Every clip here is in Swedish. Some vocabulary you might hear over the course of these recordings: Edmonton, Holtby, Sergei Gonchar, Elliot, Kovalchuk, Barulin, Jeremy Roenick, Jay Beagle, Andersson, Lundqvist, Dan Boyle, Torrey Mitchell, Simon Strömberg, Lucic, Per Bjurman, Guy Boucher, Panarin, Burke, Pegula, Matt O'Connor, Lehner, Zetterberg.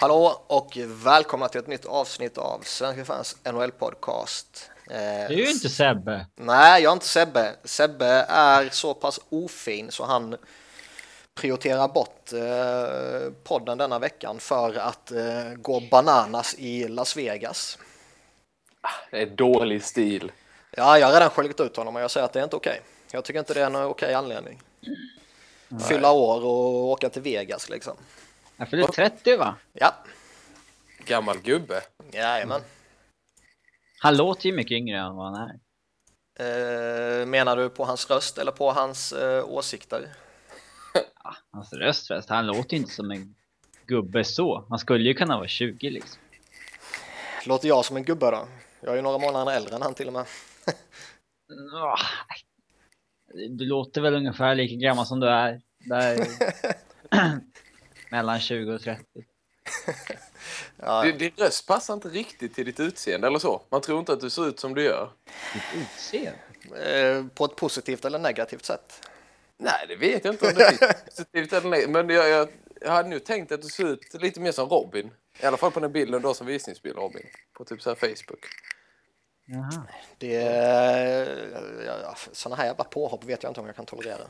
Hallå och välkomna till ett nytt avsnitt av Svenska Fans NHL-podcast. Det är ju inte Sebbe. Nej, jag är inte Sebbe. Sebbe är så pass ofin så han prioriterar bort podden denna veckan för att gå bananas i Las Vegas. Det är dålig stil. Ja, jag har redan skällt ut honom och jag säger att det är inte okej. Jag tycker inte det är någon okej anledning. Nej. Fylla år och åka till Vegas liksom. Ja, för det är 30 va? Ja. Gammal gubbe. Jajamän. Han låter ju mycket yngre än vad han är. Menar du på hans röst eller på hans åsikter? Ja, hans röst förresten. Han låter ju inte som en gubbe så. Han skulle ju kunna vara 20 liksom. Låter jag som en gubbe då? Jag är ju några månader äldre än han till och med. Du låter väl ungefär lika gammal som du är. Där... mellan 20 och 30. Ja. Din röst passar inte riktigt till ditt utseende eller så. Man tror inte att du ser ut som du gör. Ditt utseende? På ett positivt eller negativt sätt? Nej, det vet jag inte om det är positivt eller negativt. Men jag hade nu tänkt att du ser ut lite mer som Robin. I alla fall på den bilden då som visningsbild Robin. På typ så här Facebook. Jaha. Det är såna här jävla påhopp vet jag inte om jag kan tolerera.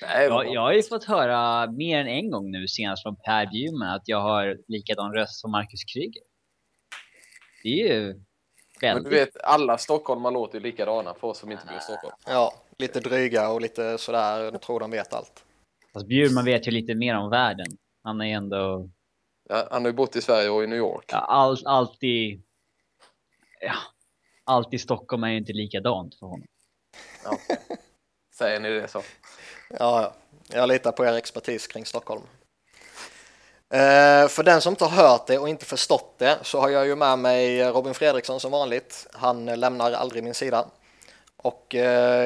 Jag har ju fått höra mer än en gång nu senast från Per Bjurman att jag har likadan röst som Markus Kriger. Det är ju väldigt... Men du vet, alla stockholmar låter ju likadana för oss som inte blir Stockholm. Ja, lite dryga och lite sådär, jag tror de vet allt. Fast Bjurman vet ju lite mer om världen. Han är ändå... Ja, han har ju bott i Sverige och i New York. Ja, allt i Stockholm är ju inte likadant för honom. Ja. Säger ni det så? Ja, jag litar på er expertis kring Stockholm. För den som inte har hört det och inte förstått det så har jag ju med mig Robin Fredriksson som vanligt. Han lämnar aldrig min sida. Och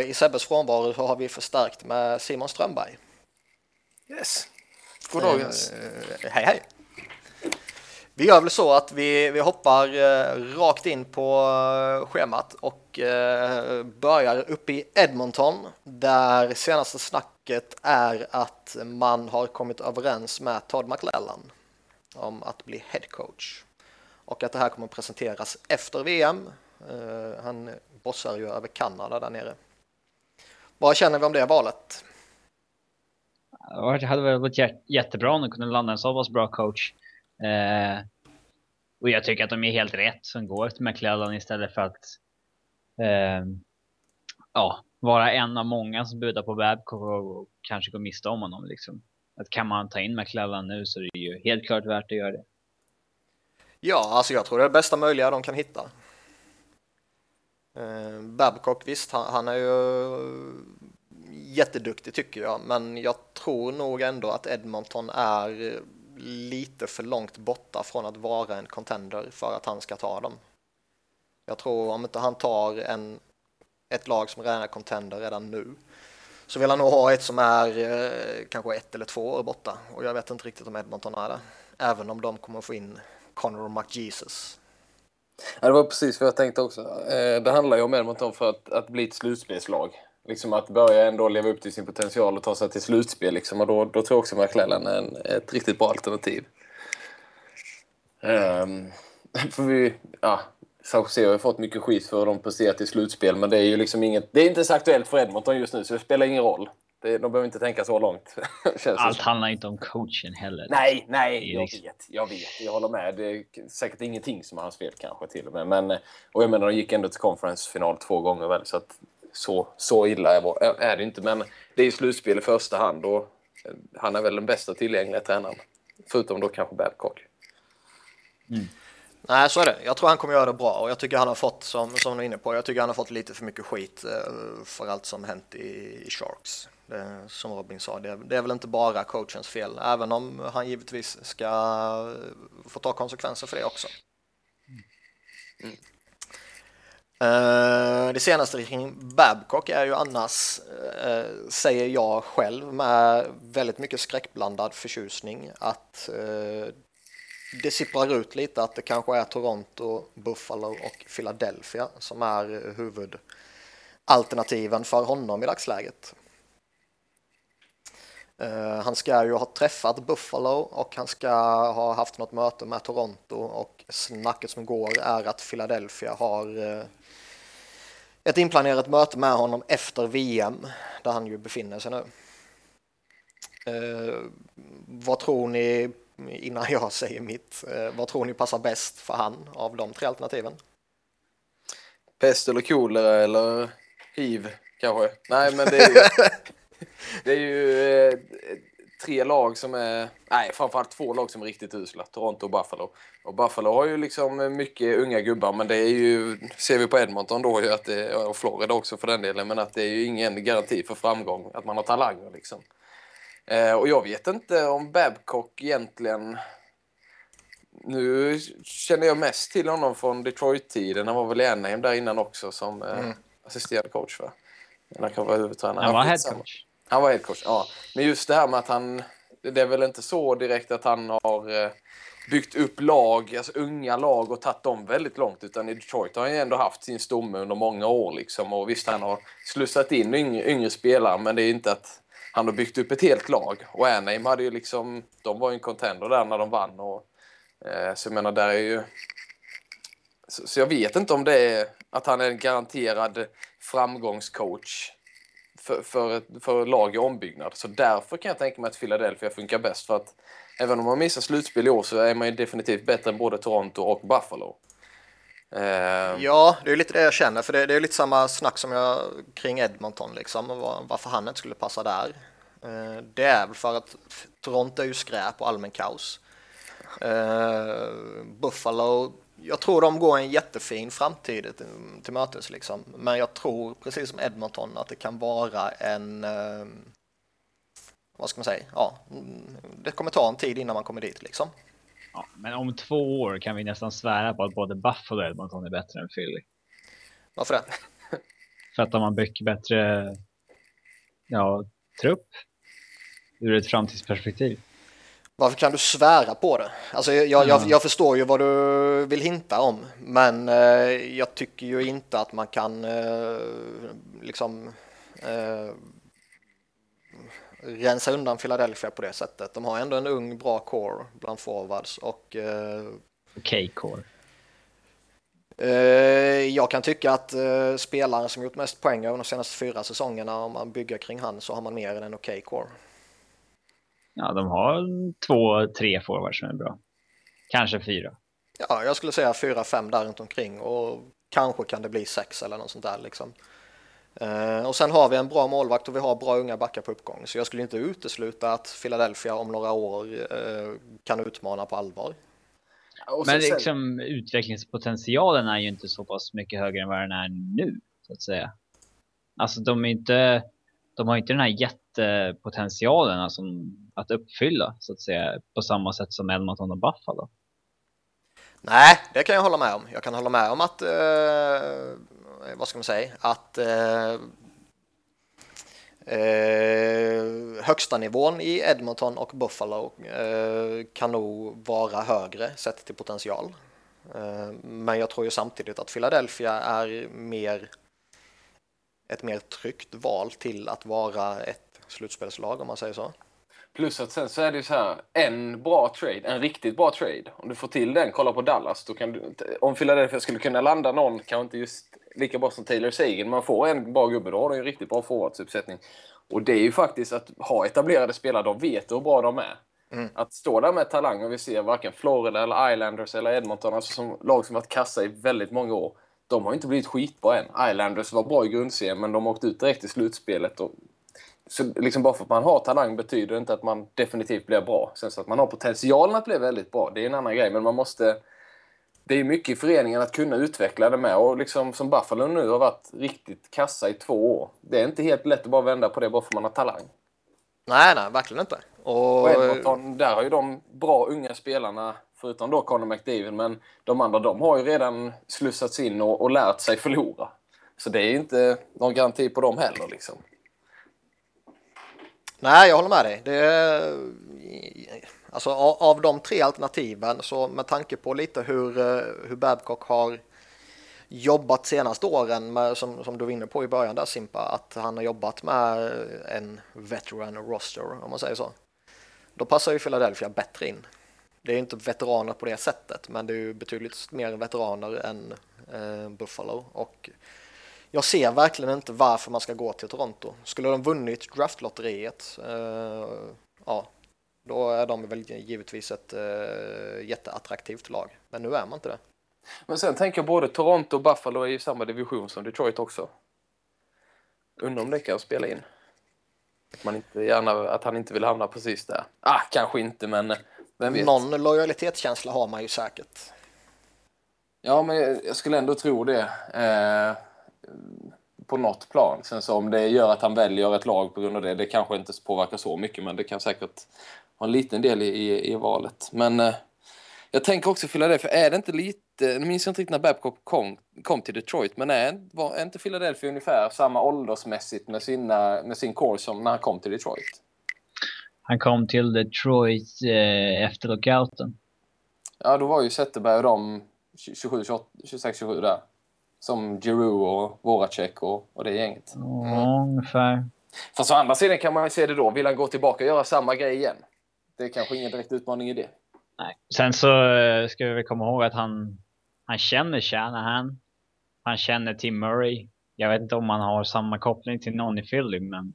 i Sebbes frånvaro så har vi förstärkt med Simon Strömberg. Yes. God dagens. Hej hej. Vi gör väl så att vi hoppar rakt in på schemat och börjar uppe i Edmonton där senaste snacket är att man har kommit överens med Todd McLellan om att bli head coach och att det här kommer att presenteras efter VM. Han bossar ju över Kanada där nere. Vad känner vi om det valet? Det hade väl varit jättebra om de kunde landa en så pass bra coach. Och jag tycker att de är helt rätt som går till McLellan istället för att vara en av många som budar på Babcock och kanske gå miste om honom liksom. Att kan man ta in McLellan nu så är det ju helt klart värt att göra det. Ja, alltså jag tror det är det bästa möjliga de kan hitta. Babcock visst, han är ju jätteduktig tycker jag, men jag tror nog ändå att Edmonton är lite för långt borta från att vara en contender för att han ska ta dem. Jag tror om inte han tar ett lag som redan är contender redan nu så vill han nog ha ett som är kanske 1 eller 2 år borta. Och jag vet inte riktigt om Edmonton är det. Även om de kommer få in Conor McDavid. Ja, det var precis vad jag tänkte också. Det handlar ju om Edmonton för att bli ett slutspelslag. Liksom att börja ändå leva upp till sin potential och ta sig till slutspel liksom. Och då tror jag också McLellan är ett riktigt bra alternativ. För Saucier har fått mycket skit för de presterat i slutspel, men det är ju liksom det är inte så aktuellt för Edmonton just nu så det spelar ingen roll. De behöver inte tänka så långt. Allt handlar inte om coachen heller. Nej, jag vet. Jag håller med. Det är säkert ingenting som är hans fel kanske till och med. Men, och jag menar, de gick ändå till conference-final 2 gånger väl, så att så illa är det inte, men det är ju slutspel i första hand och han är väl den bästa tillgängliga tränaren förutom då kanske Baldcock. Nej, så är det. Jag tror han kommer göra det bra och jag tycker han har fått, som du är inne på, jag tycker han har fått lite för mycket skit för allt som hänt i Sharks. Som Robin sa, det är väl inte bara coachens fel, även om han givetvis ska få ta konsekvenser för det också. Det senaste kring Babcock är ju annars, säger jag själv med väldigt mycket skräckblandad förtjusning, att det sipprar ut lite att det kanske är Toronto, Buffalo och Philadelphia som är huvudalternativen för honom i dagsläget. Han ska ju ha träffat Buffalo och han ska ha haft något möte med Toronto, och snacket som går är att Philadelphia har ett inplanerat möte med honom efter VM där han ju befinner sig nu. Vad tror ni, innan jag säger mitt, vad tror ni passar bäst för han av de tre alternativen? Pest eller kolera eller hiv kanske? Nej, men det är ju tre lag som är... Nej, framförallt två lag som är riktigt usla. Toronto och Buffalo. Och Buffalo har ju liksom mycket unga gubbar, men det är ju... Ser vi på Edmonton då, ju att det, och Florida också för den delen, men att det är ju ingen garanti för framgång. Att man har talanger liksom. Och jag vet inte om Babcock egentligen... Nu känner jag mest till honom från Detroit-tiden. Han var väl i Anaheim där innan också som assisterande coach, va? Han kan vara huvudtränare. Han var headcoach. Han var headcoach, ja. Men just det här med att han... Det är väl inte så direkt att han har byggt upp lag, alltså unga lag, och tagit dem väldigt långt. Utan i Detroit har han ju ändå haft sin stomme under många år liksom. Och visst, han har slussat in yngre spelare, men det är ju inte att han har byggt upp ett helt lag. Och Anaheim hade ju liksom... De var ju en contender där när de vann, och så jag menar, där är ju... Så jag vet inte om det är att han är en garanterad framgångscoach för lag i ombyggnad. Så därför kan jag tänka mig att Philadelphia funkar bäst, för att även om man missar slutspel i år så är man ju definitivt bättre än både Toronto och Buffalo. Ja, det är lite det jag känner, för det är lite samma snack som jag kring Edmonton liksom, varför han inte skulle passa där. Det är väl för att Toronto är ju skräp och allmän kaos. Buffalo, jag tror de går en jättefin framtid till mötes liksom. Men jag tror precis som Edmonton att det kan vara en vad ska man säga, ja, det kommer ta en tid innan man kommer dit liksom. Ja, men om 2 år kan vi nästan svära på att både Buffalo och Edmonton är bättre än Philly. Varför det? För att de har mycket bättre, ja, trupp ur ett framtidsperspektiv. Varför kan du svära på det? Alltså jag förstår ju vad du vill hinta om, men jag tycker ju inte att man kan liksom rensa undan Philadelphia på det sättet. De har ändå en ung, bra core bland forwards och core. Jag kan tycka att spelaren som gjort mest poäng över de senaste 4 säsongerna, om man bygger kring han så har man mer än en core. Ja, de har 2-3 forwards som är bra. Kanske 4. Ja, jag skulle säga 4-5 där runt omkring. Och kanske kan det bli 6 eller något sånt där liksom. Och sen har vi en bra målvakt och vi har bra unga backar på uppgång. Så jag skulle inte utesluta att Philadelphia om några år kan utmana på allvar. Ja, men liksom, utvecklingspotentialen är ju inte så pass mycket högre än vad den är nu, så att säga. Alltså de har inte den här jättepotentialen alltså, att uppfylla så att säga, på samma sätt som Edmonton och Buffalo. Nej, det kan jag hålla med om. Jag kan hålla med om att vad ska man säga, att högsta nivån i Edmonton och Buffalo kan nog vara högre sett till potential. Men jag tror ju samtidigt att Philadelphia är ett mer tryggt val till att vara ett slutspelslag, om man säger så. Plus att sen så är det ju så här, en riktigt bra trade. Om du får till den, kolla på Dallas, då kan du, om Philadelphia skulle kunna landa någon, kanske inte just lika bra som Taylor Sagan, man får en bra gubbe, då har de ju riktigt bra forwardsuppsättning. Och det är ju faktiskt att ha etablerade spelare, de vet hur bra de är. Att stå där med talang, och vi ser varken Florida eller Islanders eller Edmonton, alltså som lag som varit kassa i väldigt många år. De har inte blivit skitbra än. Islanders var bra i grundserien, men de åkte ut direkt i slutspelet. Och så liksom, bara för att man har talang betyder inte att man definitivt blir bra. Sen så att man har potentialen att bli väldigt bra, det är en annan grej. Men man måste... Det är mycket i föreningen att kunna utveckla det med. Och liksom, som Buffalo nu har varit riktigt kassa i 2 år. Det är inte helt lätt att bara vända på det bara för att man har talang. Nej, verkligen inte. Och Edmonton, där har ju de bra unga spelarna... Förutom då Conor McDavid, men de andra, de har ju redan slussats in och lärt sig förlora. Så det är inte någon garanti på dem heller liksom. Nej, jag håller med dig. Alltså, av de 3 alternativen, så med tanke på lite hur Babcock har jobbat senaste åren med, som du var inne på i början där Simpa, att han har jobbat med en veteran roster om man säger så. Då passar ju Philadelphia bättre in. Det är ju inte veteraner på det sättet, men det är ju betydligt mer veteraner än Buffalo, och jag ser verkligen inte varför man ska gå till Toronto. Skulle de vunnit draftlotteriet ja, då är de väl givetvis ett jätteattraktivt lag, men nu är man inte det. Men sen tänker jag både Toronto och Buffalo är i samma division som Detroit också. Undrar om det kan spela in. Man inte gärna, att han inte vill hamna precis där. Ah, kanske inte, men vem vet. Någon lojalitetskänsla har man ju säkert. Ja, men jag skulle ändå tro det på något plan. Sen så om det gör att han väljer ett lag på grund av det, det kanske inte påverkar så mycket, men det kan säkert ha en liten del i valet. Men jag tänker också Philadelphia, är det inte lite, nu minns jag inte riktigt när Babcock kom till Detroit, men var inte Philadelphia ungefär samma åldersmässigt med sin core som när han kom till Detroit? Han kom till Detroit efter lockouten. Ja, då var ju Zetterberg och de 26-27 där. Som Giroux och Voracek och det gänget. Ja, ungefär. Fast å andra sidan kan man se det då. Vill han gå tillbaka och göra samma grej igen? Det är kanske ingen direkt utmaning i det. Nej. Sen så ska vi väl komma ihåg att han känner Shanahan. Han känner Tim Murray. Jag vet inte om han har samma koppling till någon i Philly, men...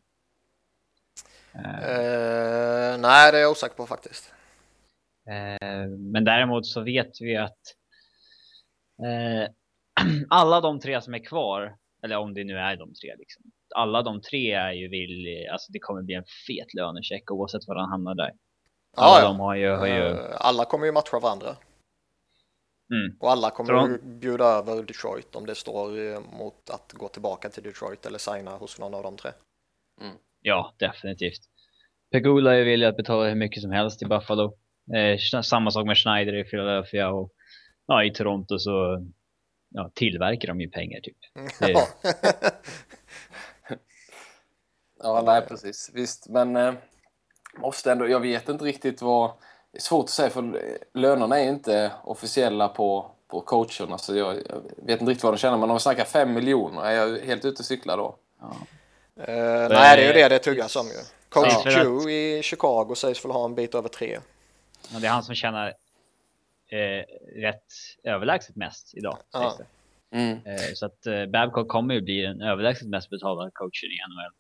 nej, det är jag osäker på faktiskt. Men däremot så vet vi att alla de tre som är kvar, eller om det nu är de tre liksom, alla de tre är ju villiga, alltså det kommer bli en fet lönecheck oavsett var han hamnar där. Alla, ja, de har ju... alla kommer ju matcha varandra. Mm. Och alla kommer bjuda över Detroit om det står mot att gå tillbaka till Detroit eller signa hos någon av de tre. Mm. Ja, definitivt. Pegula är villig att betala hur mycket som helst i Buffalo. Samma sak med Schneider i Philadelphia, och ja, i Toronto så ja, tillverkar de ju pengar typ. Ja, ja, nej precis. Visst, men måste ändå, jag vet inte riktigt vad, det är svårt att säga för lönerna är inte officiella på coacherna, så jag vet inte riktigt vad de tjänar, men om vi snackar 5 miljoner, är jag helt ute och cyklar då? Ja. Nej, det är ju det tuggas om ju. Coach Q att... i Chicago sägs väl ha en bit över 3. Ja, det är han som tjänar rätt överlägset mest idag. Ja. Mm. Så att Babcock kommer ju bli den överlägset mest betalade coachen i NHL.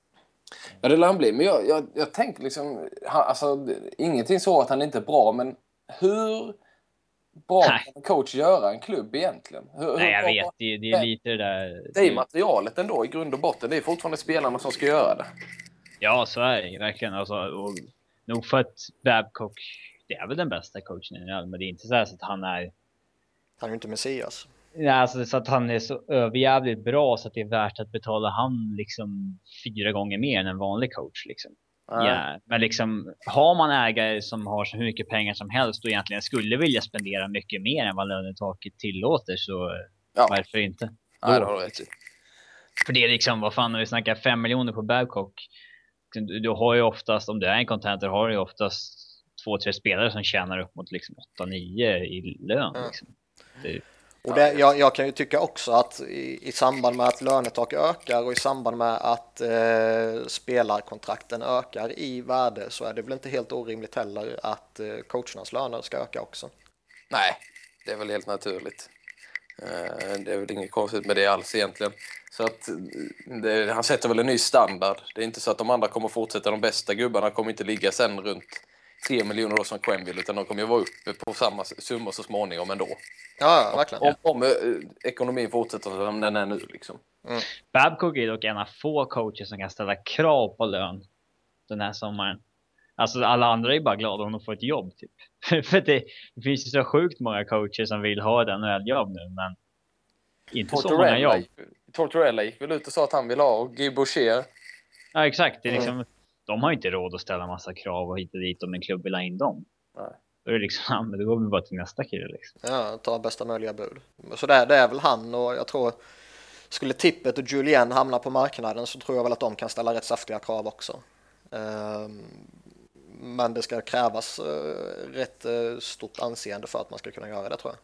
Ja, det lär han bli. Men jag tänker liksom, alltså, ingenting så att han inte är bra, men hur bra kan en coach göra en klubb egentligen? Nej, jag vet. Det är lite det där... Det är materialet ändå i grund och botten. Det är fortfarande spelarna som ska göra det. Ja, så är det verkligen. Alltså, och nog för att Babcock, det är väl den bästa coachen, men det är inte så att han är... Han är inte Messias. Nej, alltså, så att han är så överjävligt bra så att det är värt att betala han liksom 4 gånger mer än en vanlig coach liksom. Ja, men liksom har man ägare som har så mycket pengar som helst och egentligen skulle vilja spendera mycket mer än vad lönetaket tillåter, så varför inte? Ja, det har du rätt i. För det är liksom, vad fan, när vi snackar 5 miljoner på Babcock, du har ju oftast, om du är en contenter, har du ju oftast 2-3 spelare som tjänar upp mot liksom 8-9 i lön liksom. Det är... Och det, jag kan ju tycka också att i samband med att lönetak ökar och i samband med att spelarkontrakten ökar i värde, så är det väl inte helt orimligt heller att coachernas löner ska öka också. Nej, det är väl helt naturligt. Det är väl inget konstigt med det alls egentligen. Så att han sätter väl en ny standard. Det är inte så att de andra kommer fortsätta, de bästa gubbarna kommer inte ligga sen runt 3 miljoner som Quenville, utan de kommer ju vara uppe på samma summa så småningom ändå. Ja, verkligen. Om ekonomin fortsätter som den är nu liksom. Mm. Babcock är dock en av få coacher som kan ställa krav på lön den här sommaren. Alltså alla andra är bara glada om de får ett jobb typ. För det finns ju så sjukt många coacher som vill ha den och ett jobb nu, men inte så många jobb. Tortorella gick väl ut och sa att han vill ha, och Guy Boucher. Ja, exakt. Det är liksom... De har inte råd att ställa massa krav och hitta dit om en klubb vill ha in dem. Nej. Då är det liksom, men då går vi bara till nästa kille liksom. Ja, ta bästa möjliga bud. Så det är väl han, och jag tror, skulle Tippett och Julien hamna på marknaden, så tror jag väl att de kan ställa rätt saftiga krav också. Men det ska krävas rätt stort anseende för att man ska kunna göra det, tror jag.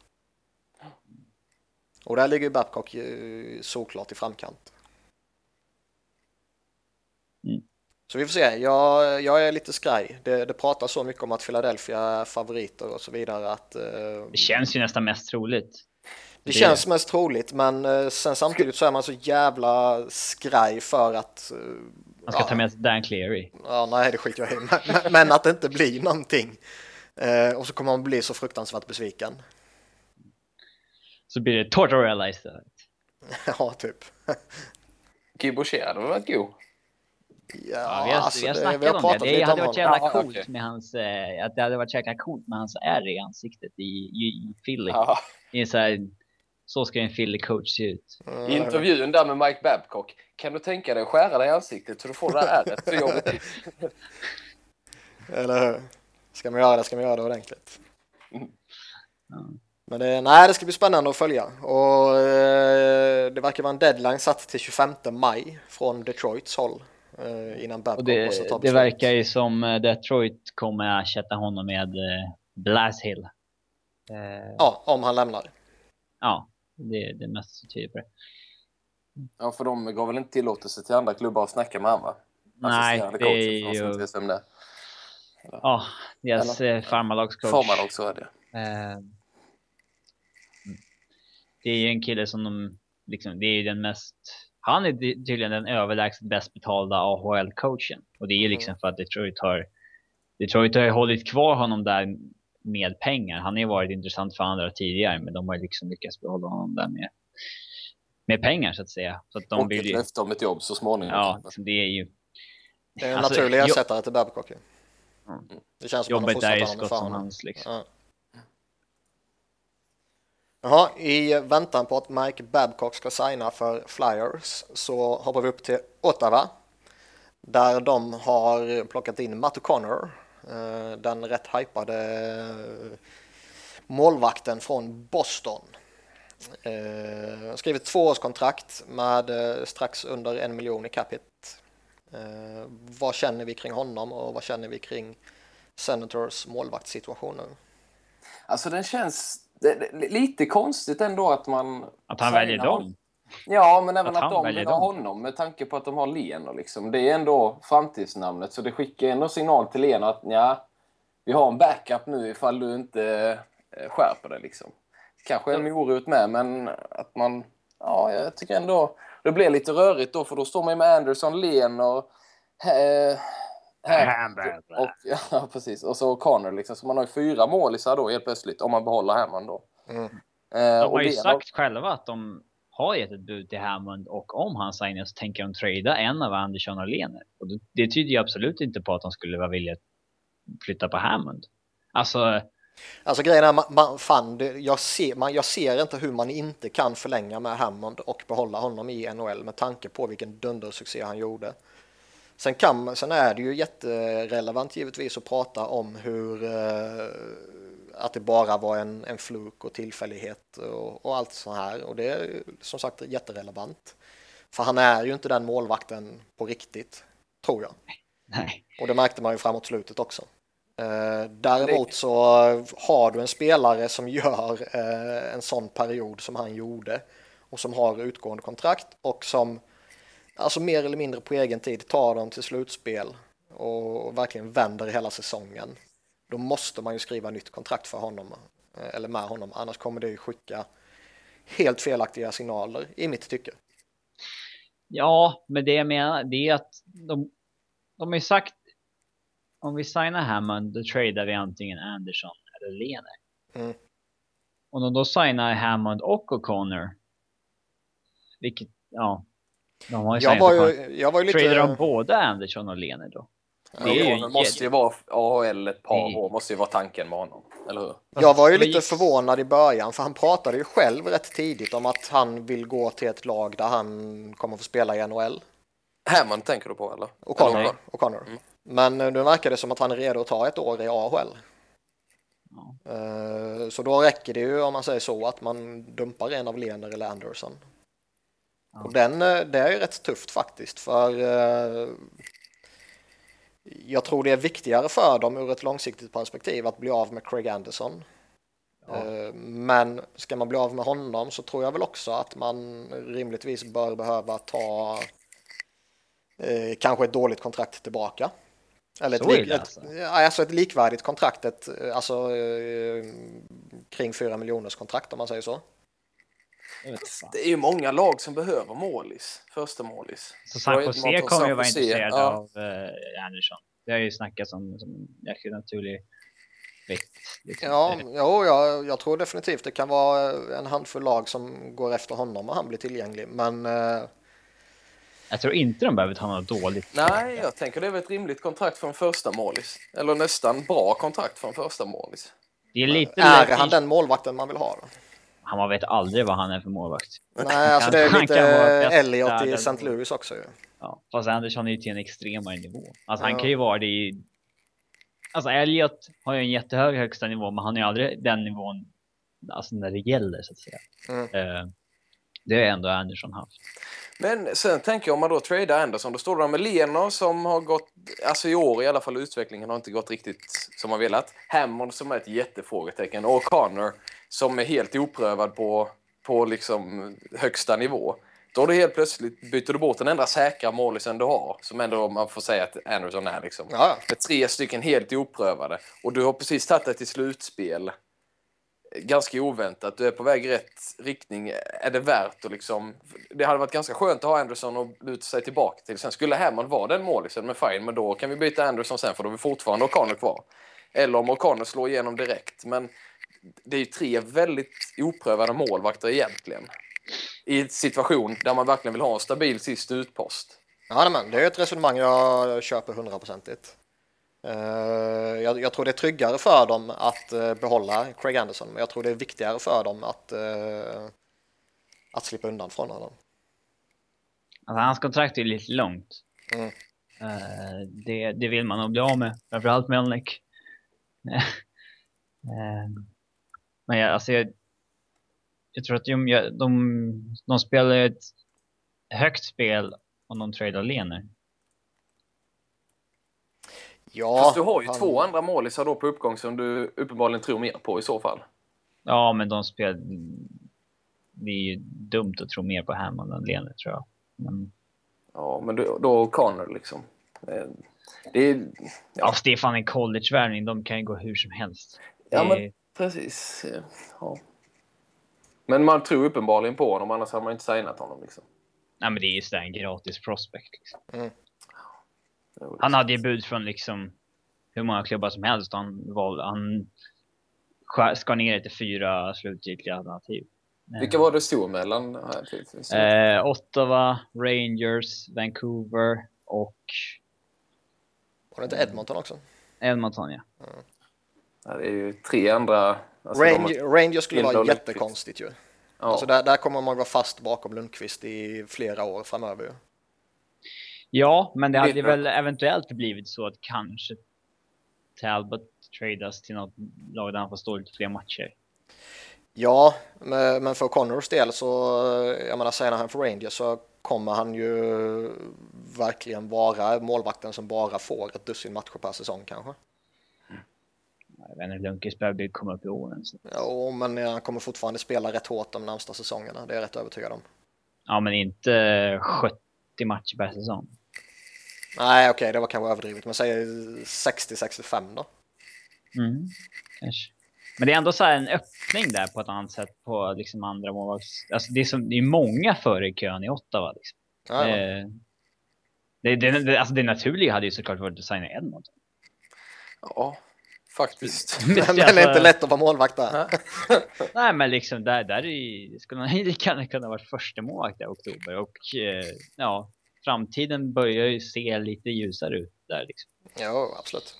Och där ligger Babcock såklart i framkant. Mm. Så vi får se. Jag är lite skraj. Det pratas så mycket om att Philadelphia är favoriter och så vidare. Att, det känns ju nästan mest troligt. Det känns mest troligt, men sen samtidigt så är man så jävla skraj för att... man ska ta med Dan Cleary. Ja, nej, det skiter jag i. Men att det inte blir någonting. Och så kommer man bli så fruktansvärt besviken. Så blir det Tortorella istället. Ja, typ. Giboshea hade varit god. Ja, vi har pratat om det. Det hade varit jävla coolt med hans... att det hade varit jävla coolt med hans ärr i ansiktet i Philly. Ja. Så ska en Philly-coach se ut. I intervjun där med Mike Babcock. Kan du tänka dig att skära dig i ansiktet så du får det här ärret så jobbigt? Eller hur? Ska man göra det ordentligt. Mm. Ja. Men det ska bli spännande att följa. Och det verkar vara en deadline satt till 25 maj från Detroits håll. Innan Babcock måste ta beslut. Det verkar ju som Detroit kommer att ersätta honom med Blashill. Ja, om han lämnar. Ja, det är det mest typ. Ja, för de gav väl inte tillåtelse till andra klubbar att snacka med han, va? Nej, det är ju... ja, deras farmarlagscoach. Farmarlag, så är det. Det är ju en kille som de... liksom, det är ju den mest... han är tydligen den överlägset bäst betalda AHL-coachen. Och det är ju liksom för att Detroit har hållit kvar honom där med pengar. Han har ju varit intressant för andra tidigare, men de har ju liksom lyckats behålla honom där med pengar, så att säga. Så att de och ett ju... löfte om ett jobb så småningom. Ja, det är ju... det är en naturlig ersättare till Babcock. Mm. Det känns som jobbet där är skott som hans, liksom. Ja. Jaha, i väntan på att Mike Babcock ska signa för Flyers så hoppar vi upp till Ottawa, där de har plockat in Matt O'Connor, den rätt hypade målvakten från Boston. Skrivit 2-årskontrakt med strax under 1 miljon i cap hit. Vad känner vi kring honom och vad känner vi kring Senators målvaktssituation nu? Alltså den känns lite konstigt ändå att man... att han väljer dem? Ja, men även att de väljer honom med tanke på att de har Lehner, liksom. Det är ändå framtidsnamnet, så det skickar ändå signal till Lehner att ja, vi har en backup nu ifall du inte skärper det, liksom. Kanske en morot med, men att man... ja, jag tycker ändå... det blir lite rörigt då, för då står man med Andersson, Lehner och... och ja, precis. Och så Connor, liksom. Så man har ju 4 målisar då helt plötsligt, om man behåller Hammond då. Mm. De har ju sagt själva att de har gett ett bud till Hammond, och om han signar så tänker de trada en av Andersson och Lehner. Och det tyder ju absolut inte på att de skulle vara villiga att flytta på Hammond. Alltså grejen är, jag ser inte hur man inte kan förlänga med Hammond och behålla honom i NHL med tanke på vilken dundersuccé han gjorde. Sen är det ju jätterelevant givetvis att prata om hur att det bara var en fluk och tillfällighet och allt så här. Och det är som sagt jätterelevant. För han är ju inte den målvakten på riktigt, tror jag. Nej. Och det märkte man ju framåt slutet också. Däremot så har du en spelare som gör en sån period som han gjorde och som har utgående kontrakt och som alltså mer eller mindre på egen tid tar dem till slutspel och verkligen vänder hela säsongen. Då måste man ju skriva nytt kontrakt för honom eller med honom, annars kommer det ju skicka helt felaktiga signaler i mitt tycke. Ja, men det jag menar det är att de har ju sagt om vi signar Hammond, då tradar vi antingen Andersson eller Lehner. Mm. Och de då signar Hammond och O'Connor. Vilket, ja. De har ju jag var ju lite... tradar de både Andersson och Lehner då? Ja, det måste ju vara AHL ett par år. Måste ju vara tanken med honom, eller hur? Jag var ju lite förvånad i början, för han pratade ju själv rätt tidigt om att han vill gå till ett lag där han kommer få spela i NHL. Hammond tänker du på, eller? O'Connor. Mm. Men nu verkar det som att han är redo att ta ett år i AHL. Ja. Så då räcker det ju om man säger så att man dumpar en av Lehner eller Andersson. Ja. Och det är ju rätt tufft faktiskt, för jag tror det är viktigare för dem ur ett långsiktigt perspektiv att bli av med Craig Anderson Ja. Men ska man bli av med honom så tror jag väl också att man rimligtvis bör behöva ta kanske ett dåligt kontrakt tillbaka. Eller ett likvärdigt kontrakt, kring 4 miljoners kontrakt om man säger så. Det är ju många lag som behöver målis, första målis. Så San Jose kommer ju vara intresserad av Andersson. Det har ju snackats om en naturlig vikt. Liksom. Jag tror definitivt det kan vara en handfull lag som går efter honom och han blir tillgänglig. Men jag tror inte de behöver ta något dåligt. Nej, jag tänker det är väl ett rimligt kontrakt från första målis. Eller nästan bra kontrakt från första målis. Det är lite han den målvakten man vill ha då? Han vet aldrig vad han är för målvakt. Nej, alltså det är lite Elliot i St. Louis också ju. Ja, fast Andersson är ju till en extremare nivå. Alltså han kan ju vara det i... Alltså Elliot har ju en jättehög högsta nivå, men han är ju aldrig den nivån alltså när det gäller så att säga. Det har ändå Andersson haft. Men sen tänker jag om man då tradar Andersson, då står det där med Lehner som har gått, alltså i år i alla fall utvecklingen har inte gått riktigt som man velat. Hammond som är ett jättefrågetecken och Conor som är helt oprövad på liksom högsta nivå. Då du helt plötsligt byter du bort den enda säkra målisen du har, som ändå man får säga att Andersson är liksom. Ja. Med 3 stycken helt oprövade och du har precis tagit det till slutspel. Ganska oväntat, du är på väg i rätt riktning, är det värt att liksom, det hade varit ganska skönt att ha Andersson och luta sig tillbaka till, sen skulle Hammond vara den målisen, men fine, men då kan vi byta Andersson sen för då är vi fortfarande O'Connor kvar, eller om O'Connor slår igenom direkt, men det är ju 3 väldigt oprövade målvakter egentligen i en situation där man verkligen vill ha en stabil sist utpost. Ja men det är ett resonemang jag köper 100%. Jag tror det är tryggare för dem att behålla Craig Anderson, men jag tror det är viktigare för dem att slippa undan från honom. Alltså, hans kontrakt är lite långt. Det vill man nog bli av med, framförallt Melnick. Men jag tror att de spelar ett högt spel om de tradar Lehner. Ja, fast du har ju 2 andra målisar då på uppgång som du uppenbarligen tror mer på i så fall. Ja, men det är ju dumt att tro mer på Hammond än Lehner tror jag. Men... Ja, men då Connor liksom. Det är fan en college-värvning. De kan ju gå hur som helst. Ja, men precis. Ja. Men man tror uppenbarligen på honom, annars har man inte signat honom liksom. Nej, men det är ju en gratis prospect liksom. Han hade ju bud från liksom hur många klubbar som helst. Han skar ner det till 4 slutgiltiga alternativ. Vilka var det stod mellan? Ottawa, Rangers, Vancouver och... Var det inte Edmonton också? Edmonton, ja. Mm. Ja det är ju 3 andra... Alltså Rangers skulle vara jättekonstigt ju. Ja. Alltså där kommer man vara fast bakom Lundqvist i flera år framöver ju. Ja, men det hade väl eventuellt blivit så att kanske Talbot tradas till något lag där han får stå lite fler matcher. Ja, men för Connors del så, jag menar, säger han för Rangers så kommer han ju verkligen vara målvakten som bara får 12 matcher per säsong kanske. Jag vet inte, Lundqvist behöver komma upp i åren. Ja, men han kommer fortfarande spela rätt hårt de närmsta säsongerna, det är jag rätt övertygad om. Ja, men inte 70. I match per säsong. Nej, okej, det var kanske överdrivet. Man säger 60-65 då. Kanske. Men det är ändå så här en öppning där på ett annat sätt på liksom andra målvakts... Alltså det är många före i kön i Ottawa liksom. Ja, det naturliga hade ju såklart varit att signa Edmonton. Ja, faktiskt. Men det är inte lätt att vara målvakt där. Nej, men liksom där skulle han kunna vara första målvakt i oktober. Och framtiden börjar ju se lite ljusare ut där liksom. Ja, absolut.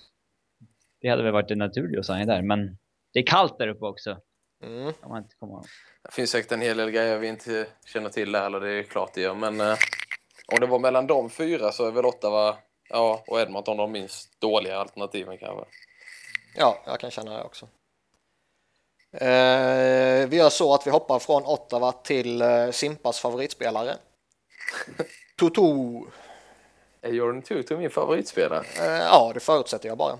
Det hade väl varit det naturliga att säga där. Men det är kallt där uppe också. Om man inte kommer ihåg. Det finns säkert en hel del grejer vi inte känner till där. Eller det är klart det gör. Men om det var mellan de 4 så är väl Ottawa och Edmonton de minst dåliga alternativen kanske. Ja, jag kan känna det också. Vi gör så att vi hoppar från Ottawa till Simpas favoritspelare. Toto. Är Jordan Toto min favoritspelare? Ja, det förutsätter jag bara.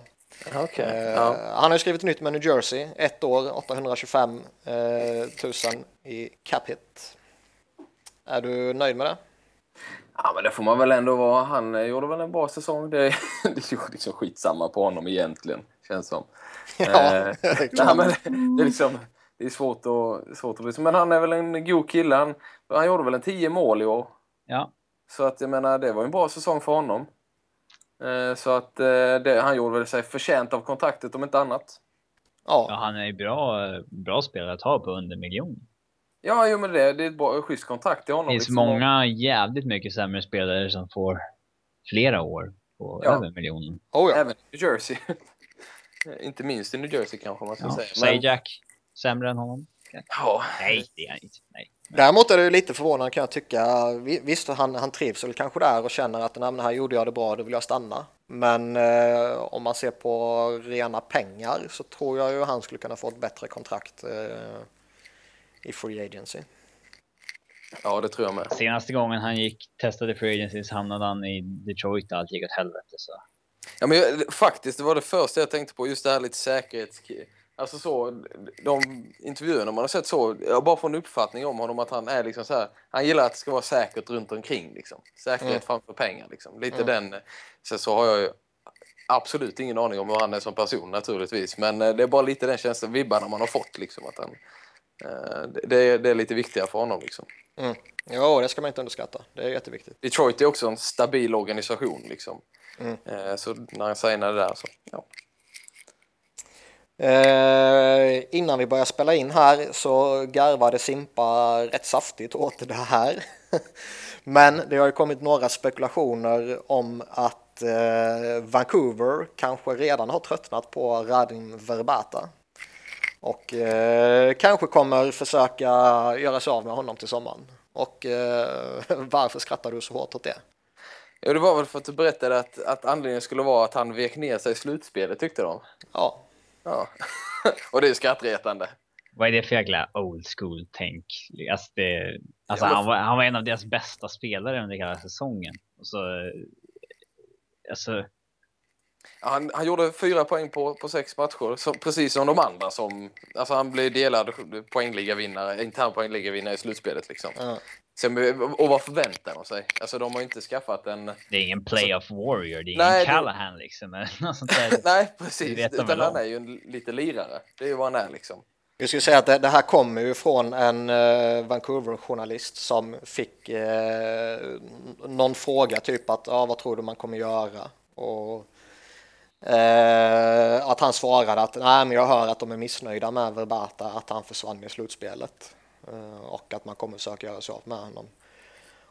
Okay. Han har skrivit nytt med New Jersey. 1 år, 825 000 i cap hit. Är du nöjd med det? Ja, men det får man väl ändå vara. Han gjorde väl en bra säsong. Det är liksom skitsamma på honom egentligen, känns som. Ja, nej, men det är liksom... Det är svårt att men han är väl en god kille. Han gjorde väl en 10 mål i år. Ja. Så att jag menar, det var en bra säsong för honom. Så att han gjorde väl sig förtjänt av kontraktet om inte annat. Ja, ja, han är ju bra spelare att ha på under miljon. Ja, jo, men det är ett bra schysst kontrakt i honom. Det finns liksom många jävligt mycket sämre spelare som får flera år på över miljonen. Oh, ja. Även i New Jersey. Inte minst i New Jersey kanske man ska säga. Säg Jack. Sämre än honom? Ja. Nej, det är inte. Nej. Däremot är det lite förvånande, kan jag tycka. Visst, han trivs väl kanske där och känner att den här gjorde jag det bra, då vill jag stanna. Men om man ser på rena pengar så tror jag ju han skulle kunna få ett bättre kontrakt i free agency. Ja, det tror jag med. Senaste gången han testade free agency så hamnade han i Detroit och allt gick åt helvete. Så. Ja, men faktiskt, det var det första jag tänkte på, just det här lite säkerhetskey. Alltså så, de intervjuerna man har sett så, jag bara får en uppfattning om honom att han är liksom så här, han gillar att det ska vara säkert runt omkring liksom. Säkerhet framför pengar liksom. Lite den, så har jag ju absolut ingen aning om hur han är som person naturligtvis. Men det är bara lite den känslan, vibbarna man har fått liksom. Att han, det är lite viktigare för honom liksom. Mm. Ja, det ska man inte underskatta. Det är jätteviktigt. Detroit är också en stabil organisation liksom. Mm. Så när han signade där så, ja. Innan vi börjar spela in här så garvade Simpa rätt saftigt åt det här. Men det har ju kommit några spekulationer om att Vancouver kanske redan har tröttnat på Radim Verbata. Och kanske kommer försöka göra sig av med honom till sommaren. Och varför skrattar du så hårt åt det? Ja, det var väl för att du berättade att anledningen skulle vara att han vek ner sig i slutspelet, tyckte de. Ja. Ja, och det är skrattretande. Vad är det för jäkla old school tänk? Alltså, han var en av deras bästa spelare under hela säsongen. Och så, alltså... han gjorde 4 poäng på 6 matcher, så, precis som de andra. Alltså han blev delad intern poängligavinnare i slutspelet liksom. Mm. Och vad förväntar de sig? Alltså de har inte skaffat en... Det är ingen playoff warrior, det är ingen Callahan liksom. Nej, precis. Utan han är ju en lite lirare. Det är ju vad han är liksom. Jag skulle säga att det här kommer ju från en Vancouver-journalist som fick någon fråga typ att vad tror du man kommer göra? Och att han svarade att nej, men jag hör att de är missnöjda med Verbata, att han försvann i slutspelet. Och att man kommer försöka göra sig av med honom.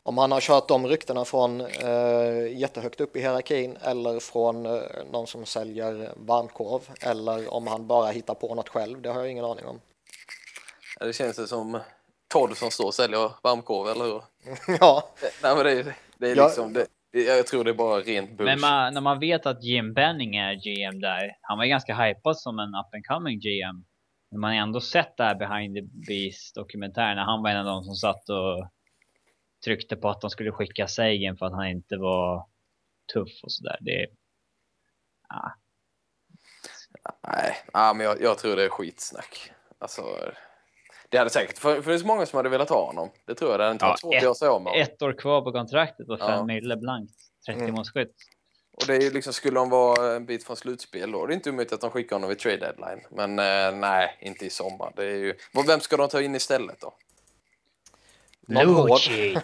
Om han har kört de ryktena från jättehögt upp i hierarkin eller från någon som säljer varmkorv eller om han bara hittar på något själv, det har jag ingen aning om. Ja, det känns det som Todd som står och säljer varmkorv, eller hur? Ja. Nej, men det är liksom... Jag tror det är bara rent bullshit. Men när man vet att Jim Benning är GM där, han var ganska hypad som en up-and-coming GM. Men man har ändå sett där Behind the Beast-dokumentären när han var en av de som satt och tryckte på att de skulle skicka Sagan för att han inte var tuff och sådär. Ja. Nej, men jag tror det är skitsnack. Alltså... Det hade säkert, för det är så många som hade velat ha honom. Det tror jag, det hade inte varit svårt att göra sig om. 1 år kvar på kontraktet och 5 mille blankt. 30 målskytt. Och det är ju liksom, skulle de vara en bit från slutspel då? Det är inte omöjligt att de skickar honom vid trade deadline. Men nej, inte i sommar. Det är ju... Vem ska de ta in istället då? Lucic!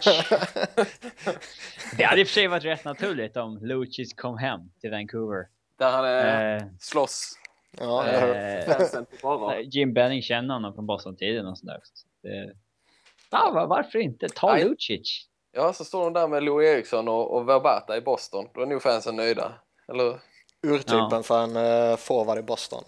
Det hade i och för sig varit rätt naturligt om Lucic kom hem till Vancouver. Där han slåss. Ja, Jim Benning känner honom från Boston-tiden och sådär. Varför inte? Ta Lucic. Ja, så står de där med Lou Eriksson och Verbata i Boston. Då är nog fansen nöjda, eller? Urtypen för en forward i Boston.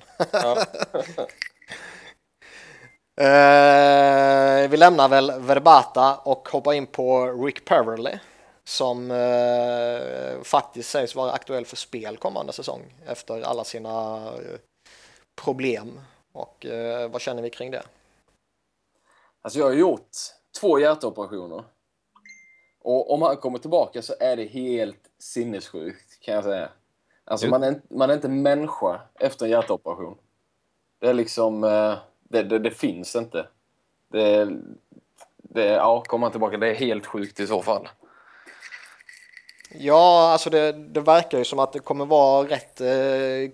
Vi lämnar väl Verbata och hoppar in på Rick Peverly, som faktiskt sägs vara aktuell för spel kommande säsong efter alla sina problem. Och vad känner vi kring det? Alltså jag har gjort 2 hjärtoperationer. Och om han kommer tillbaka så är det helt sinnessjukt, kan jag säga. Alltså man är inte människa efter en hjärtoperation. Det är liksom... Det finns inte. Kommer tillbaka. Det är helt sjukt i så fall. Ja, alltså det verkar ju som att det kommer vara rätt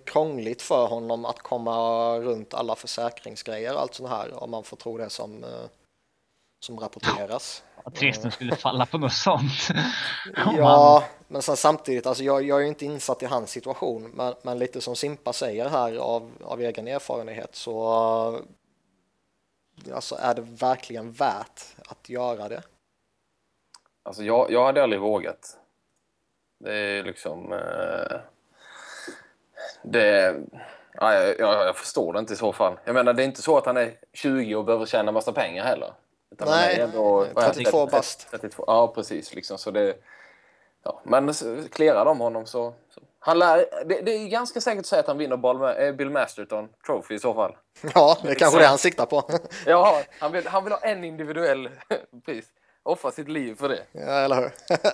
krångligt för honom att komma runt alla försäkringsgrejer och allt sånt här, om man får tro det som rapporteras. Att Tristan skulle falla på något sånt. Ja, men sen samtidigt, alltså jag är ju inte insatt i hans situation, men lite som Simpa säger här av egen erfarenhet, så alltså är det verkligen värt att göra det. Alltså jag hade aldrig vågat. Det är liksom jag förstår det inte i så fall. Jag menar, det är inte så att han är 20 och behöver tjäna massa pengar heller. Utan nej, han är ändå, 32 bast. 32, ja, precis. Liksom, så det, ja, men klärar de honom så. Han det är ganska säkert att säga att han vinner Bill Masterton Trophy i så fall. Ja, det är kanske det han siktar på. Ja, han vill ha en individuell pris. Offra sitt liv för det. Ja, eller hur?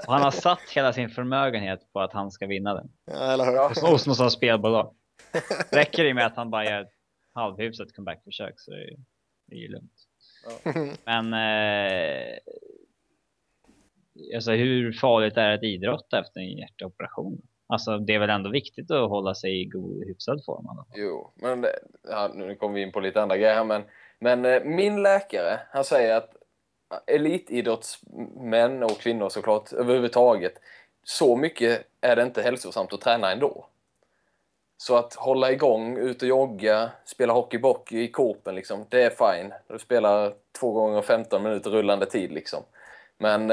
Och han har satt hela sin förmögenhet på att han ska vinna den. Ja, eller hur? Och som har spelbolag. Räcker det med att han bara gör halvhuset comeback-försök, så det är ju lugnt. Ja. Men alltså, hur farligt är det att idrotta efter en hjärtoperation? Alltså, det är väl ändå viktigt att hålla sig i god, hyfsad form. Då. Jo, men nu kommer vi in på lite andra grejer. Men min läkare, han säger att elitidrottsmän och kvinnor, såklart, överhuvudtaget, så mycket är det inte hälsosamt att träna ändå. Så att hålla igång, ut och jogga, spela hockeybock i korpen, liksom, det är fine. Du spelar 2 gånger 15 minuter rullande tid, liksom. Men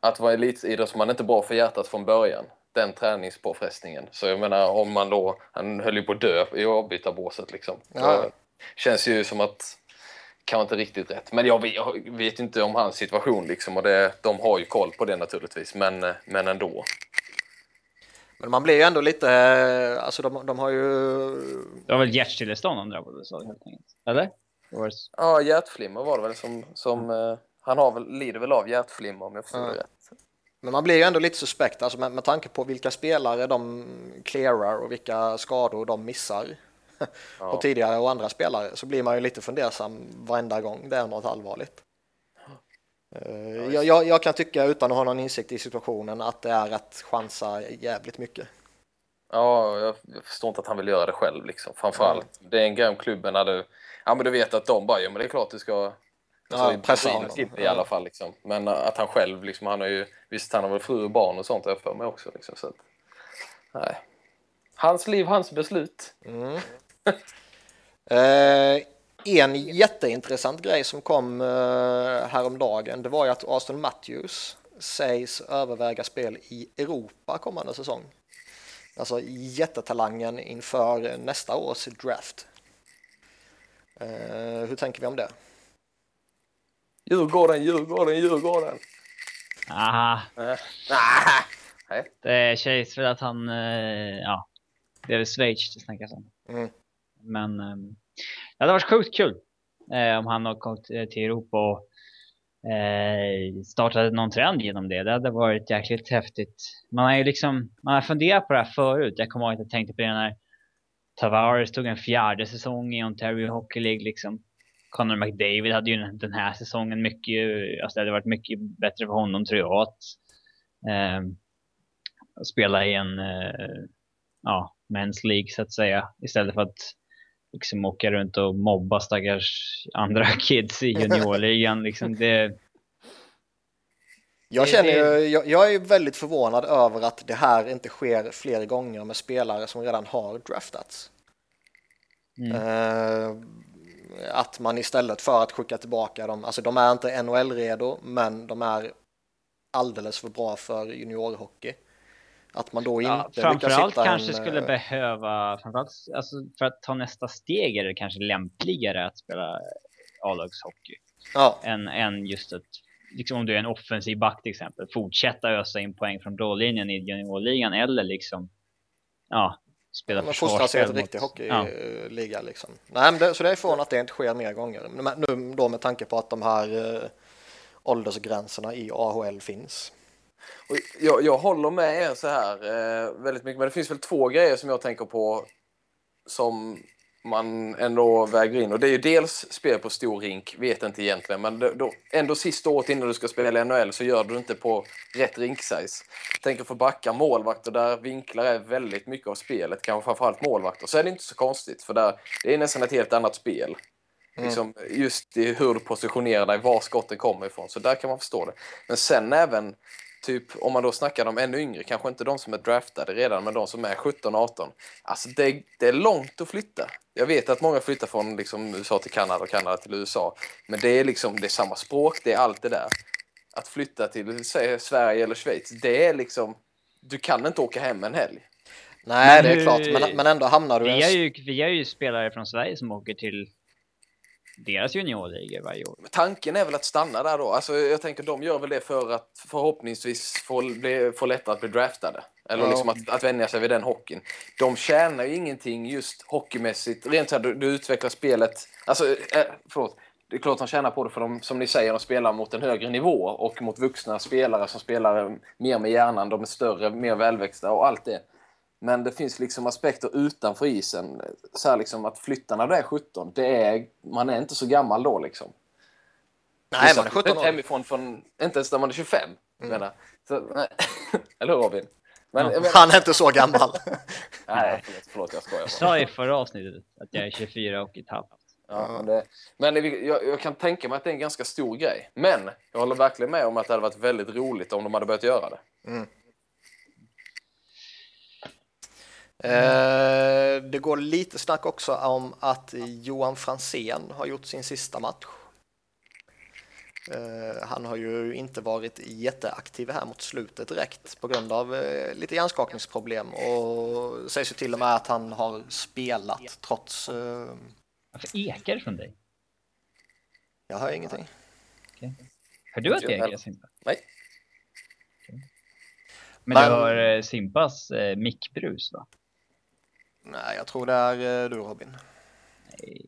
att vara elitidrottsman är inte bra för hjärtat från början. Den träningspåfrestningen. Så jag menar, om man då... Han höll ju på att dö i avbytarbåset, liksom. Ja. Känns ju som att... kan inte riktigt rätt. Men jag vet inte om hans situation, liksom, och de har ju koll på det naturligtvis, men ändå. Men man blir ju ändå lite, alltså de har ju... Det var väl hjärtstillestånd de drabbade, så helt enkelt. Eller? Ja, hjärtflimmer var det väl som han lider väl av hjärtflimmer, om jag förstår det rätt. Men man blir ju ändå lite suspekt, alltså med tanke på vilka spelare de clearar och vilka skador de missar. Ja. Och tidigare och andra spelare, så blir man ju lite fundersam varenda gång det är något allvarligt. Jag kan tycka, utan att ha någon insikt i situationen, att det är att chansa jävligt mycket. Ja, jag förstår inte att han vill göra det själv, liksom. Framförallt, det är en grej om klubben när du vet att de bara, ja, men det är klart du ska, alltså, pressa honom i alla fall, liksom. Men att han själv, liksom, han har ju, visst, han har väl fru och barn och sånt, jag för mig också, liksom, så att, nej. Hans liv, hans beslut. En jätteintressant grej som kom häromdagen, det var ju att Austin Matthews sägs överväga spel i Europa kommande säsong. Alltså jättetalangen inför nästa års draft. Hur tänker vi om det? Djurgården. Det sägs väl att han... ja, det är väl Schweiz det snackas om. Men det hade varit sjukt kul om han hade kommit till Europa och startat någon trend genom det. Det hade varit jäkligt häftigt. Man har funderat på det här förut. Jag kommer ihåg att jag tänkte på det när Tavares tog en 4:e säsong i Ontario Hockey League, liksom. Conor McDavid hade ju den här säsongen mycket... Alltså det hade varit mycket bättre för honom, tror jag, att spela i en... Men's League, så att säga, istället för att, liksom, åka runt och mobba stackars andra kids i juniorligan, liksom. Jag är väldigt förvånad över att det här inte sker fler gånger med spelare som redan har draftats. Att man istället för att skicka tillbaka dem, alltså de är inte NHL-redo, men de är alldeles för bra för juniorhockey. Att man då inte framförallt kanske skulle behöva, framförallt, alltså, för att ta nästa steg är det kanske lämpligare att spela A-lagshockey än just att, liksom, om du är en offensiv back till exempel, fortsätta ösa in poäng från blålinjen i juniorligan, eller liksom spela försvarsspel mot riktig hockeyliga, liksom. Nej, men så det är från att det inte sker mer gånger. Men nu då, med tanke på att de här åldersgränserna i AHL finns. Och jag håller med er så här väldigt mycket. Men det finns väl två grejer som jag tänker på som man ändå väger in. Och det är ju dels spel på stor rink, vet inte egentligen. Men då, ändå sista året innan du ska spela i NHL så gör du inte på rätt rinksize. Tänker för backa målvakter där vinklar är väldigt mycket av spelet. Kanske framförallt målvakter. Så är det inte så konstigt för där, det är nästan ett helt annat spel. Mm. Liksom, just i hur du positionerar dig, var skotten kommer ifrån. Så där kan man förstå det. Men sen även typ, om man då snackar om ännu yngre, kanske inte de som är draftade redan, men de som är 17-18. Alltså det är långt att flytta. Jag vet att många flyttar från liksom, USA till Kanada och Kanada till USA. Men det är liksom, det är samma språk, det är allt det där. Att flytta till säg, Sverige eller Schweiz, det är liksom, du kan inte åka hem en helg. Nej, det är klart, men ändå hamnar du vi är ju spelare från Sverige som åker till deras juniorligor varje år. Tanken är väl att stanna där då. Alltså jag tänker de gör väl det för att förhoppningsvis få lättare att bli draftade. Eller liksom att vänja sig vid den hockeyn. De tjänar ju ingenting just hockeymässigt. Rent så här, du utvecklar spelet. Alltså, förlåt. Det är klart de tjänar på det för de, som ni säger, de spelar mot en högre nivå. Och mot vuxna spelare som spelar mer med hjärnan. De är större, mer välväxta och allt det. Men det finns liksom aspekter utanför isen. Så här liksom att flytta när du är 17. Man är inte så gammal då liksom. Nej, man är 17 år. Hemifrån från, inte ens när man är 25. Mm. Så, eller Robin? Men, han är inte så gammal. Nej, förlåt jag skojar. Jag sa i förra avsnittet att jag är 24 och ett halvt. Ja, men jag kan tänka mig att det är en ganska stor grej. Men jag håller verkligen med om att det hade varit väldigt roligt om de hade börjat göra det. Mm. Det går lite snack också om att Johan Franzén har gjort sin sista match. Han har ju inte varit jätteaktiv här mot slutet direkt på grund av lite hjärnskakningsproblem, och sägs ju till och med att han har spelat trots... Varför ekar det från dig? Jag hör ingenting. Okay. Hör du att det ekar, Simpa? Nej. Okay. Men du hör Simpas mickbrus, va? Nej, jag tror det är du, Robin. Nej.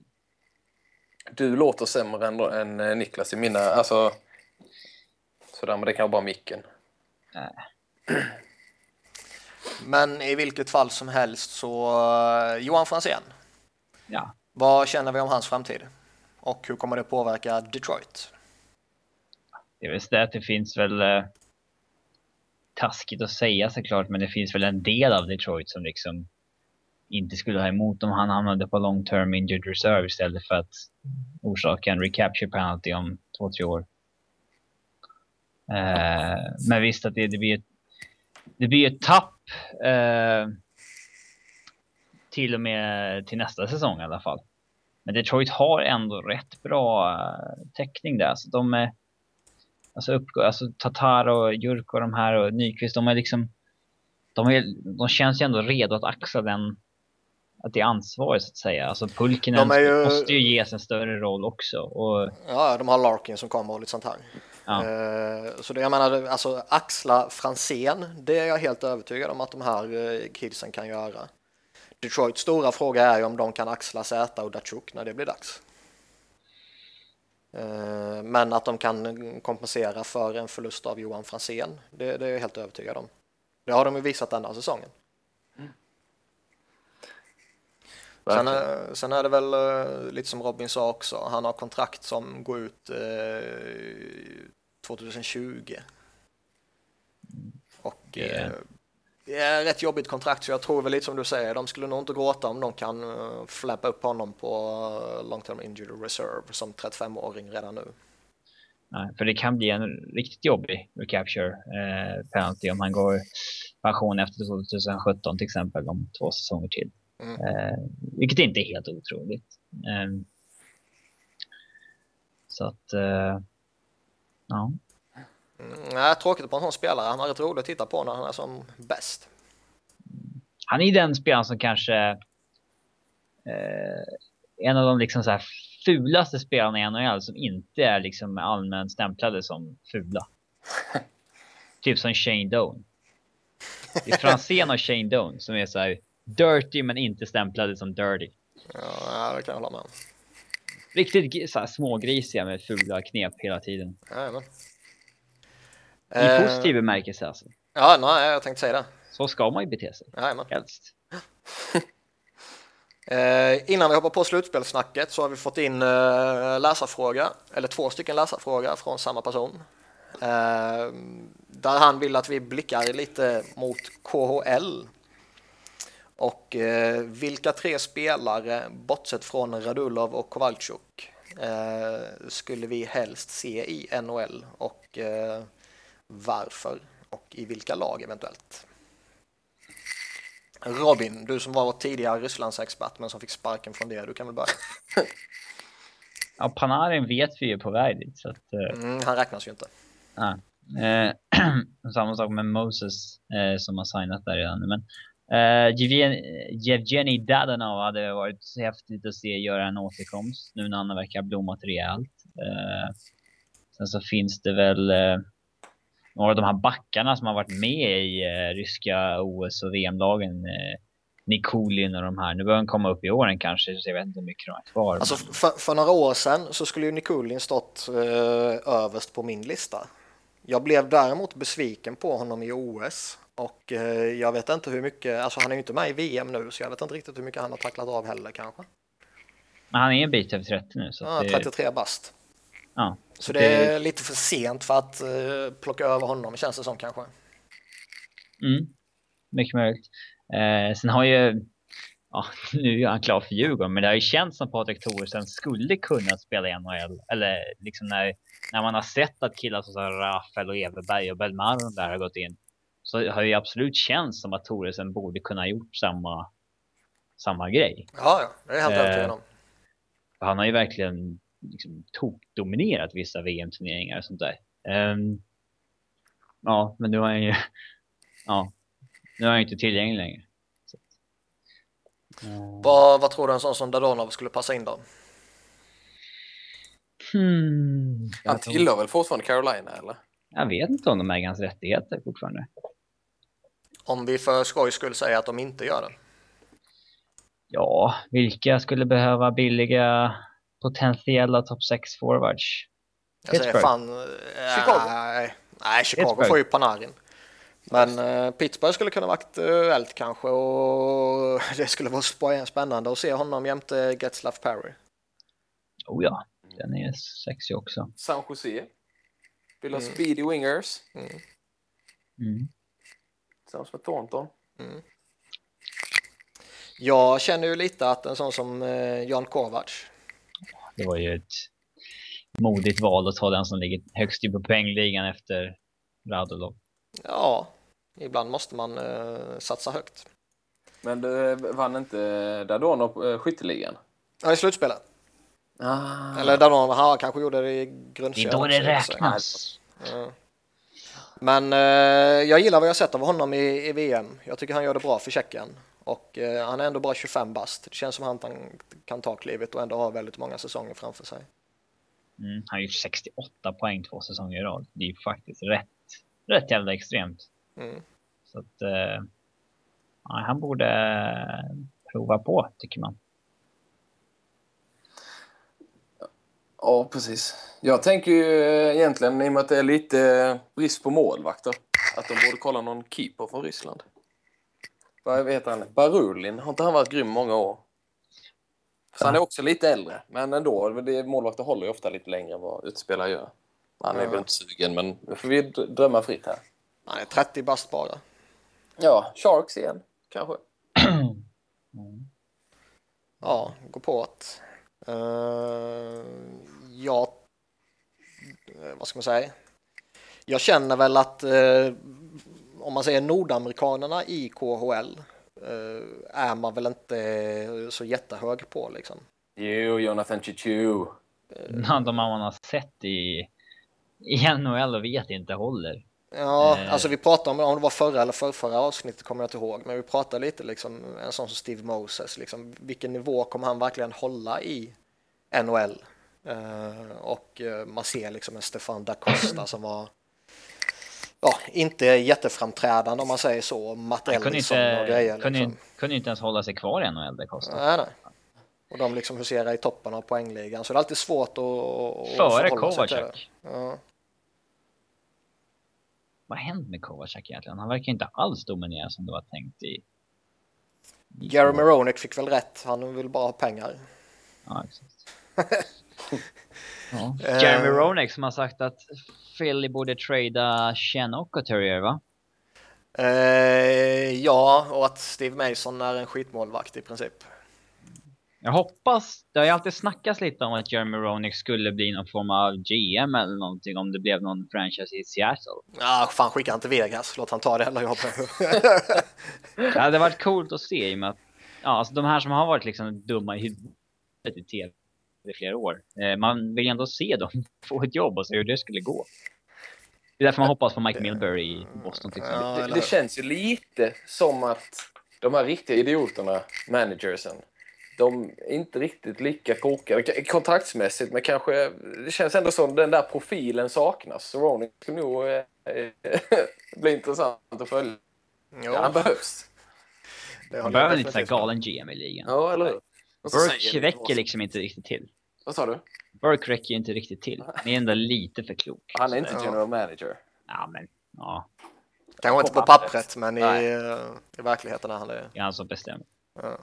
Du låter sämre än Niklas i mina... Alltså, sådär, men det kan vara bara micken. Nej. Men i vilket fall som helst så... Johan Franzén. Ja. Vad känner vi om hans framtid? Och hur kommer det påverka Detroit? Det är väl det att det finns väl... taskigt att säga såklart, men det finns väl en del av Detroit som liksom... inte skulle ha emot om han hamnade på long term injured reserve istället för att orsaka en recapture penalty om 2-3 år. Men visst att det blir ett tapp till och med till nästa säsong i alla fall. Men Detroit har ändå rätt bra täckning där. Så de är, alltså Tatar och Jurk och de här och Nyqvist, de är liksom de känns ju ändå redo att axla den, att det är ansvaret så att säga. Alltså Pulkinen måste ju ges en större roll också. Och... ja, de har Larkin som kommer och lite sånt här. Ja. Så det, jag menar, alltså axla Franzén, det är jag helt övertygad om att de här kidsen kan göra. Detroits stora fråga är ju om de kan axla Zäta och Datsjuk när det blir dags. Men att de kan kompensera för en förlust av Johan Franzén, det är jag helt övertygad om. Det har de ju visat den här säsongen. Sen är det väl lite som Robin sa också. Han har kontrakt som går ut 2020. Och det är ett rätt jobbigt kontrakt. Så jag tror väl lite som du säger. De skulle nog inte gråta om de kan flappa upp honom på long term injured reserve som 35-åring redan nu. Nej, för det kan bli en riktigt jobbig recapture penalty om han går pension efter 2017 till exempel, om 2 säsonger till. Vilket inte är helt otroligt. Så att ja. Nej, tråkigt på en sån spelare. Han har rätt roligt att titta på när han är som bäst. Han är den spelaren som kanske en av de liksom så här fulaste spelarna i NHL som inte är liksom allmänt stämplade som fula. Typ som Shane Doan. Det är Franzén och Shane Doan som är så här dirty men inte stämplade som dirty. Ja, det kan jag hålla med om. Riktigt så här smågrisiga med fula knep hela tiden. Ja, men. I positiv bemärkelse alltså. Ja, nej, jag tänkte säga det. Så ska man ju bete sig. Jajamän. Helst. Innan vi hoppar på slutspelsnacket så har vi fått in läsarfråga, eller två stycken läsarfråga från samma person. Där han vill att vi blickar lite mot KHL. Och vilka tre spelare, bortsett från Radulov och Kovalchuk, skulle vi helst se i NHL och varför och i vilka lag eventuellt? Robin, du som var tidigare Rysslandsexpert men som fick sparken från det, du kan väl börja? Ja, Panarin vet vi ju på väg dit. Så att, han räknas ju inte. Samma sak med Moses som har signat där redan. Men Yevgeni Dadanov hade varit häftigt att se göra en återkomst nu när han verkar blommat rejält. Sen så finns det väl några av de här backarna som har varit med i ryska OS- och VM-lagen, Nikulin och de här. Nu börjar han komma upp i åren kanske, så jag vet inte hur mycket de har kvar. Alltså för några år sedan så skulle ju Nikulin stått överst på min lista. Jag blev däremot besviken på honom i OS. Och jag vet inte hur mycket, alltså han är ju inte med i VM nu, så jag vet inte riktigt hur mycket han har tacklat av heller kanske. Men han är en bit över 30 nu. Så ja, 33 bast. Ja. Så det är lite för sent för att plocka över honom, känns det som kanske. Mm, mycket möjligt. Sen har ju, ja, nu är han klar för Djurgården, men det har ju känts som Patrik Thorsen skulle kunna spela i NHL. Eller liksom när man har sett att killar som Rafael och Everberg och Belmar där har gått in, så har ju absolut känts som att Thoresen borde kunna ha gjort samma grej. Ja, det är helt övertygad om. Han har ju verkligen liksom tokdominerat vissa VM-turneringar och sånt där. Ja, men nu är han ju inte tillgänglig längre. Så. Vad tror du en sån som Dadanov skulle passa in då? Han tillhör väl fortfarande Carolina, eller? Jag vet inte om de äger hans rättigheter fortfarande. Om vi för skoj skulle säga att de inte gör det. Ja, vilka skulle behöva billiga potentiella topp 6 forwards? Jag säger fan Chicago. Nej, Chicago Pittsburgh. Får ju Panarin. Men Pittsburgh skulle kunna vara aktuellt kanske, och det skulle vara spännande att se honom jämte Getzlaf Perry. Oh ja, den är sexig också. San Jose. Vill ha speedy wingers. Samma som Thornton. Jag känner ju lite att en sån som Jan Kovacs. Det var ju ett modigt val att ta den som ligger högst i poängligan efter Radulov. Ja, ibland måste man satsa högt. Men du vann inte Dadanov på skytteligan? Ja, i slutspelet. Eller Dadanov, han kanske gjorde det i grundserien. Det är då det räknas. Ja. Men jag gillar vad jag sett av honom i VM. Jag tycker han gör det bra för Tjeckien. Och han är ändå bara 25 bast. Det känns som att han kan ta klivet och ändå ha väldigt många säsonger framför sig. Han har gjort 68 poäng 2 säsonger i rad. Det är ju faktiskt rätt jävla extremt. Så att han borde prova på, tycker man. Ja, precis. Jag tänker ju egentligen, i och med att det är lite brist på målvakter, att de borde kolla någon keeper från Ryssland. Vad vet han? Barulin, har inte han varit grym många år? Så han är också lite äldre, men ändå, målvakter håller ju ofta lite längre än vad utspelare gör. Han är väl inte sugen, men nu får vi drömma fritt här. Han är 30 bast bara. Ja, Sharks igen, kanske. Ja, gå på åt. Ja, vad ska man säga? Jag känner väl att om man säger nordamerikanerna i KHL är man väl inte så jättehög på liksom. Jo, Jonathan Chichu. De man har sett i NHL och vet inte håller. Ja, alltså vi pratade om det var förra eller förra avsnittet kommer jag inte ihåg, men vi pratade lite liksom en sån som Steve Moses liksom, vilken nivå kommer han verkligen hålla i NHL? Och man ser liksom en Stefan Da Costa som var inte jätteframträdande om man säger så, Matt Ellison och grejer. Kunde inte ens hålla sig kvar i NHL Da Costa. Nej. Och de liksom huserar i toppen av poängligan, så det är alltid svårt att förhålla sig till det. Ja. vad hänt med Kovacak egentligen? Han verkar inte alls dominera som det var tänkt i Gary Maronic fick väl rätt. Han vill bara ha pengar. Ja, exakt. Ja. Jeremy Roenick som har sagt att Philly borde trada Chen och Terrier, va? Ja, och att Steve Mason är en skitmålvakt i princip. Jag hoppas, det har ju alltid snackats lite om att Jeremy Roenick skulle bli någon form av GM eller någonting om det blev någon franchise i Seattle. Ja, fan skicka han till Vegas, låt han ta det hela jobbet. Det hade varit coolt att se i och med att ja, alltså, de här som har varit liksom dumma i huvudet i TV i flera år. Man vill ändå se dem få ett jobb och se hur det skulle gå. Det är därför man hoppas på Mike Milbury i Boston. Ja, det känns ju lite som att de här riktiga idioterna, managersen, de är inte riktigt lika kokade kontraktsmässigt, men kanske det känns ändå som den där profilen saknas. Så Rooney skulle nog bli intressant att följa. Ja, han behövs. Han behöver inte såhär galen GM i ligan. Ja, eller hur? Burke räcker liksom inte riktigt till. Vad sa du? Burke räcker inte riktigt till. Han är ändå lite för klok. Han är inte general manager. Ja, men ja. Kanske inte på pappret, men i verkligheten är han det. Ja, han som bestämmer. Ja.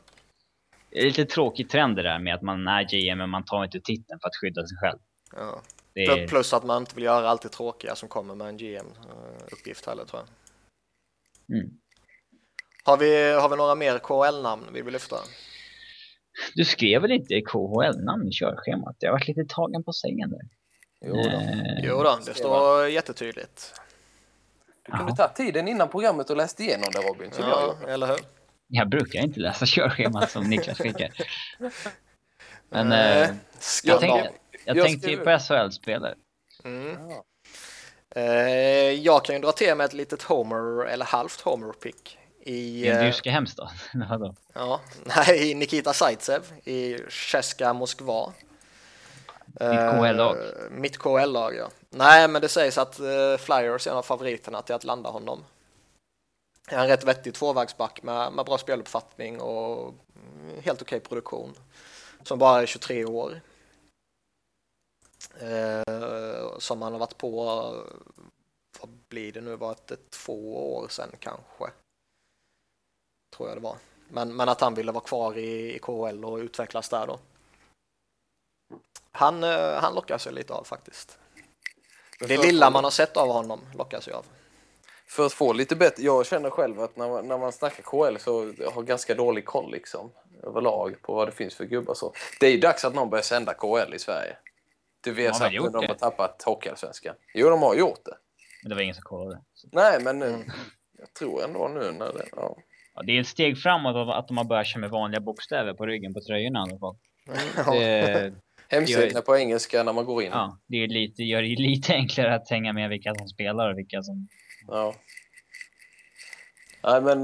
Det är lite tråkig trend det där med att man är GM men man tar inte titeln för att skydda sig själv. Ja. Det är... Plus att man inte vill göra allt det tråkiga som kommer med en GM-uppgift heller, tror jag. Mm. Har vi några mer KHL-namn vi vill lyfta? Du skrev väl inte KHL-namn i körschemat? Jag har varit lite tagen på sängen där. Jo då, det står jättetydligt. Du kunde ta tiden innan programmet och läste igenom det, Robin. Eller hur? Jag brukar inte läsa körschemat som Niklas skickar. Men jag tänkte på SHL-spelare. Mm. Ja. Jag kan ju dra till med ett litet homer eller halvt homer-pick. I den ryska hemstaden. I Nikita Zaitsev i Cheska Moskva. Mitt KHL-lag, ja. Nej, men det sägs att Flyers är en av favoriterna till att landa honom. Han är en rätt vettig tvåvägsback med bra speluppfattning och helt okej produktion. Som bara är 23 år. Som han har varit på, vad blir det nu, varit 2 år sedan kanske. Tror jag det var. Men att han ville vara kvar i KHL och utvecklas där då. Han lockas ju lite av faktiskt. Det lilla man har sett av honom lockas ju av. För att få lite bättre. Jag känner själv att när man snackar KHL så har ganska dålig koll liksom. Överlag på vad det finns för gubbar så. Det är ju dags att någon börjar sända KHL i Sverige. Du vet att de har tappat hockeyallsvenskan. Jo, de har gjort det. Men det var ingen som kollade. Nej, men nu, jag tror ändå nu när det... Ja. Ja, det är ett steg framåt att de har börjat köra med vanliga bokstäver på ryggen på tröjorna i alla fall. Hemsidorna på engelska när man går in. Ja, det gör det lite enklare att hänga med vilka som spelar och vilka som... Ja. Nej, men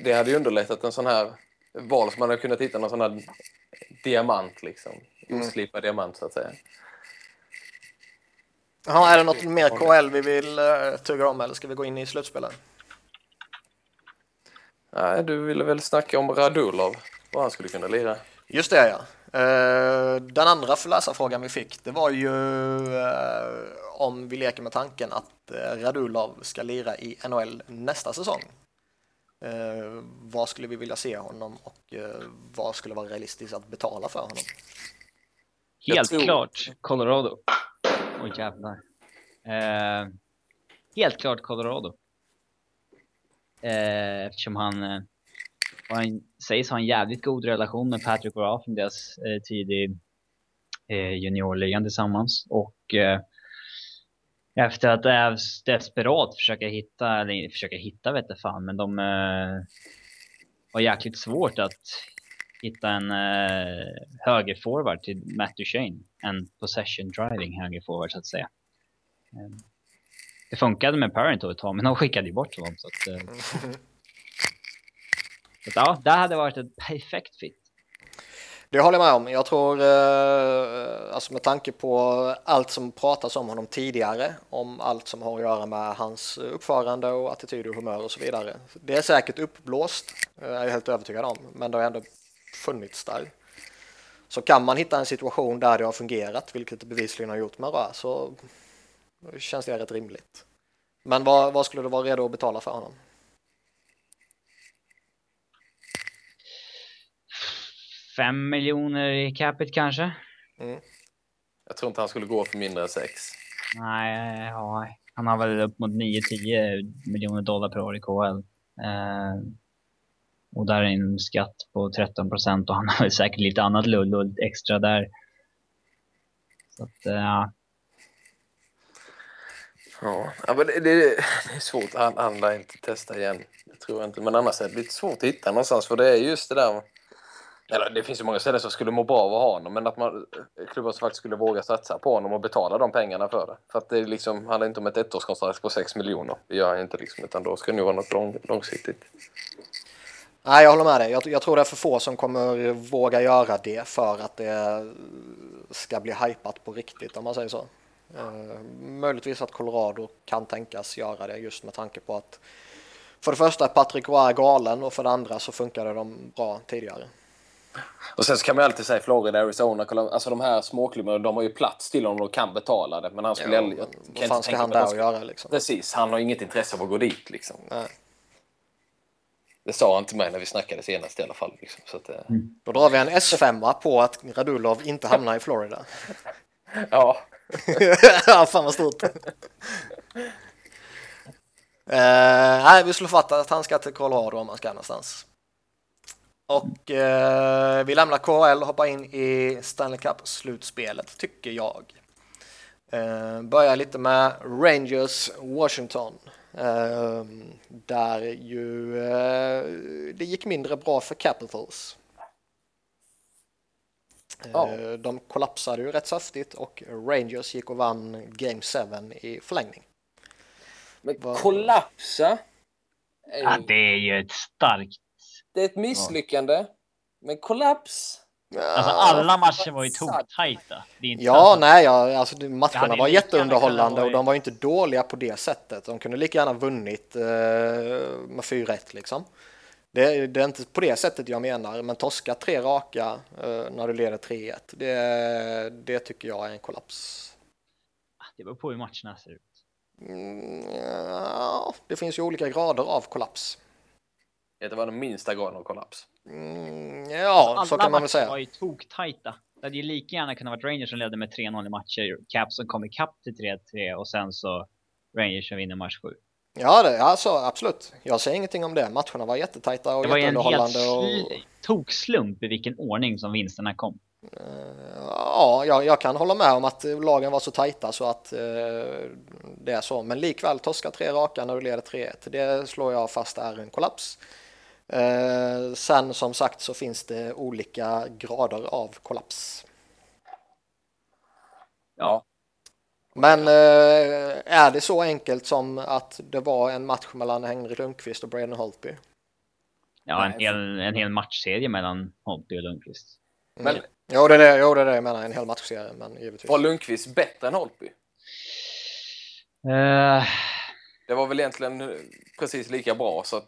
det hade ju underlättat en sån här val som man hade kunnat hitta någon sån här diamant liksom. Oslipad diamant så att säga. Ja, är det något mer KL vi vill tugga om eller ska vi gå in i slutspelen? Nej, du ville väl snacka om Radulov, vad han skulle kunna lira. Just det, ja. Den andra förläsarfrågan vi fick, det var ju om vi leker med tanken att Radulov ska lira i NHL nästa säsong. Vad skulle vi vilja se honom och vad skulle vara realistiskt att betala för honom? Helt klart Colorado. Åh, jävlar. Helt klart Colorado. Eftersom han sägs ha en jävligt god relation med Patrick Roy från deras tid i juniorligan tillsammans. Och efter att Avs desperat försöker hitta vet jag fan, men de har jäkligt svårt att hitta en högerforward till Matt Duchene, en possession driving högerforward så att säga. Det funkade med Parent att ta, men de skickade ju bort honom. Så att, ja, det hade varit ett perfekt fit. Det håller jag med om. Jag tror, alltså med tanke på allt som pratas om honom tidigare, om allt som har att göra med hans uppförande och attityd och humör och så vidare. Det är säkert uppblåst, är jag helt övertygad om, men det har ändå funnits där. Så kan man hitta en situation där det har fungerat, vilket bevisligen har gjort med Röa, så... Känns det rätt rimligt. Men vad skulle du vara redo att betala för honom? $5 miljoner i capita kanske? Mm. Jag tror inte han skulle gå för mindre än 6. Nej, ja. Han har väl upp mot 9-10 miljoner dollar per år i KL. Och där är en skatt på 13% och han har väl säkert lite annat lull och lite extra där. Så att, ja. Ja, men det är svårt. Han lär inte testa igen. Jag tror inte. Men annars är det lite svårt att hitta någonstans. För det är just det där... Eller, det finns ju många ställen som skulle må bra av att ha honom. Men att man klubbar faktiskt skulle våga satsa på honom och betala de pengarna för det. För att det är liksom, handlar inte om ett ettårskontrakt på 6 miljoner. Det gör han inte liksom. Utan då ska det nog vara något långsiktigt. Nej, jag håller med dig. Jag tror det är för få som kommer våga göra det för att det ska bli hypat på riktigt, om man säger så. Möjligtvis att Colorado kan tänkas göra det just med tanke på att för det första är Patrick Roy galen och för det andra så funkade de bra tidigare. Och sen så kan man alltid säga Florida, Arizona, alltså de här småklubbarna, de har ju plats till om de kan betala det, men han skulle aldrig... Vad fan ska han där och göra liksom? Precis, han har inget intresse av att gå dit liksom. Nej. Det sa han till mig när vi snackade senast i alla fall liksom, så att, Då drar vi en S5 på att Radulov inte hamnar i Florida. Ja. Ja, fan vad stort. Nej, vi slår fast att han ska till Colorado om han ska någonstans. Och vi lämnar KHL och hoppar in i Stanley Cup-slutspelet, tycker jag. Börjar lite med Rangers Washington. Där ju det gick mindre bra för Capitals. De kollapsade ju rätt saftigt och Rangers gick och vann Game 7 i förlängning. Men kollapsa? Ja, det är ju ett starkt... Det är ett misslyckande. Ja. Men kollaps? Alltså alla matcher var ju tajta. Ja, nej, alltså matcherna var jätteunderhållande och de var ju inte dåliga på det sättet. De kunde lika gärna vunnit med 4-1 liksom. Det är inte på det sättet jag menar, men torska 3 raka när du leder 3-1. Det tycker jag är en kollaps. Det beror på hur matcherna ser ut. Det finns ju olika grader av kollaps. Det var den minsta graden av kollaps. Så kan man väl säga. Alla matcher var ju toktajta. Det hade ju lika gärna kunnat vara Rangers som ledde med 3-0 i matcher. Caps som kom i kapp till 3-3 och sen så Rangers som vinner match 7. Ja, alltså, absolut. Jag säger ingenting om det. Matcherna var jättetajta och jätteunderhållande. Det var en helt tokslump i vilken ordning som vinsterna kom. Ja, jag kan hålla med om att lagen var så tajta så att det är så. Men likväl torska 3 raka när du leder 3-1. Det slår jag fast är en kollaps. Sen som sagt så finns det olika grader av kollaps. Ja. Men är det så enkelt som att det var en match mellan Henrik Lundqvist och Braden Holtby? Ja, en hel matchserie mellan Holtby och Lundqvist. Men... Mm. Jo, det är det jag menar, en hel matchserie, men givetvis. Var Lundqvist bättre än Holtby? Det var väl egentligen precis lika bra, så att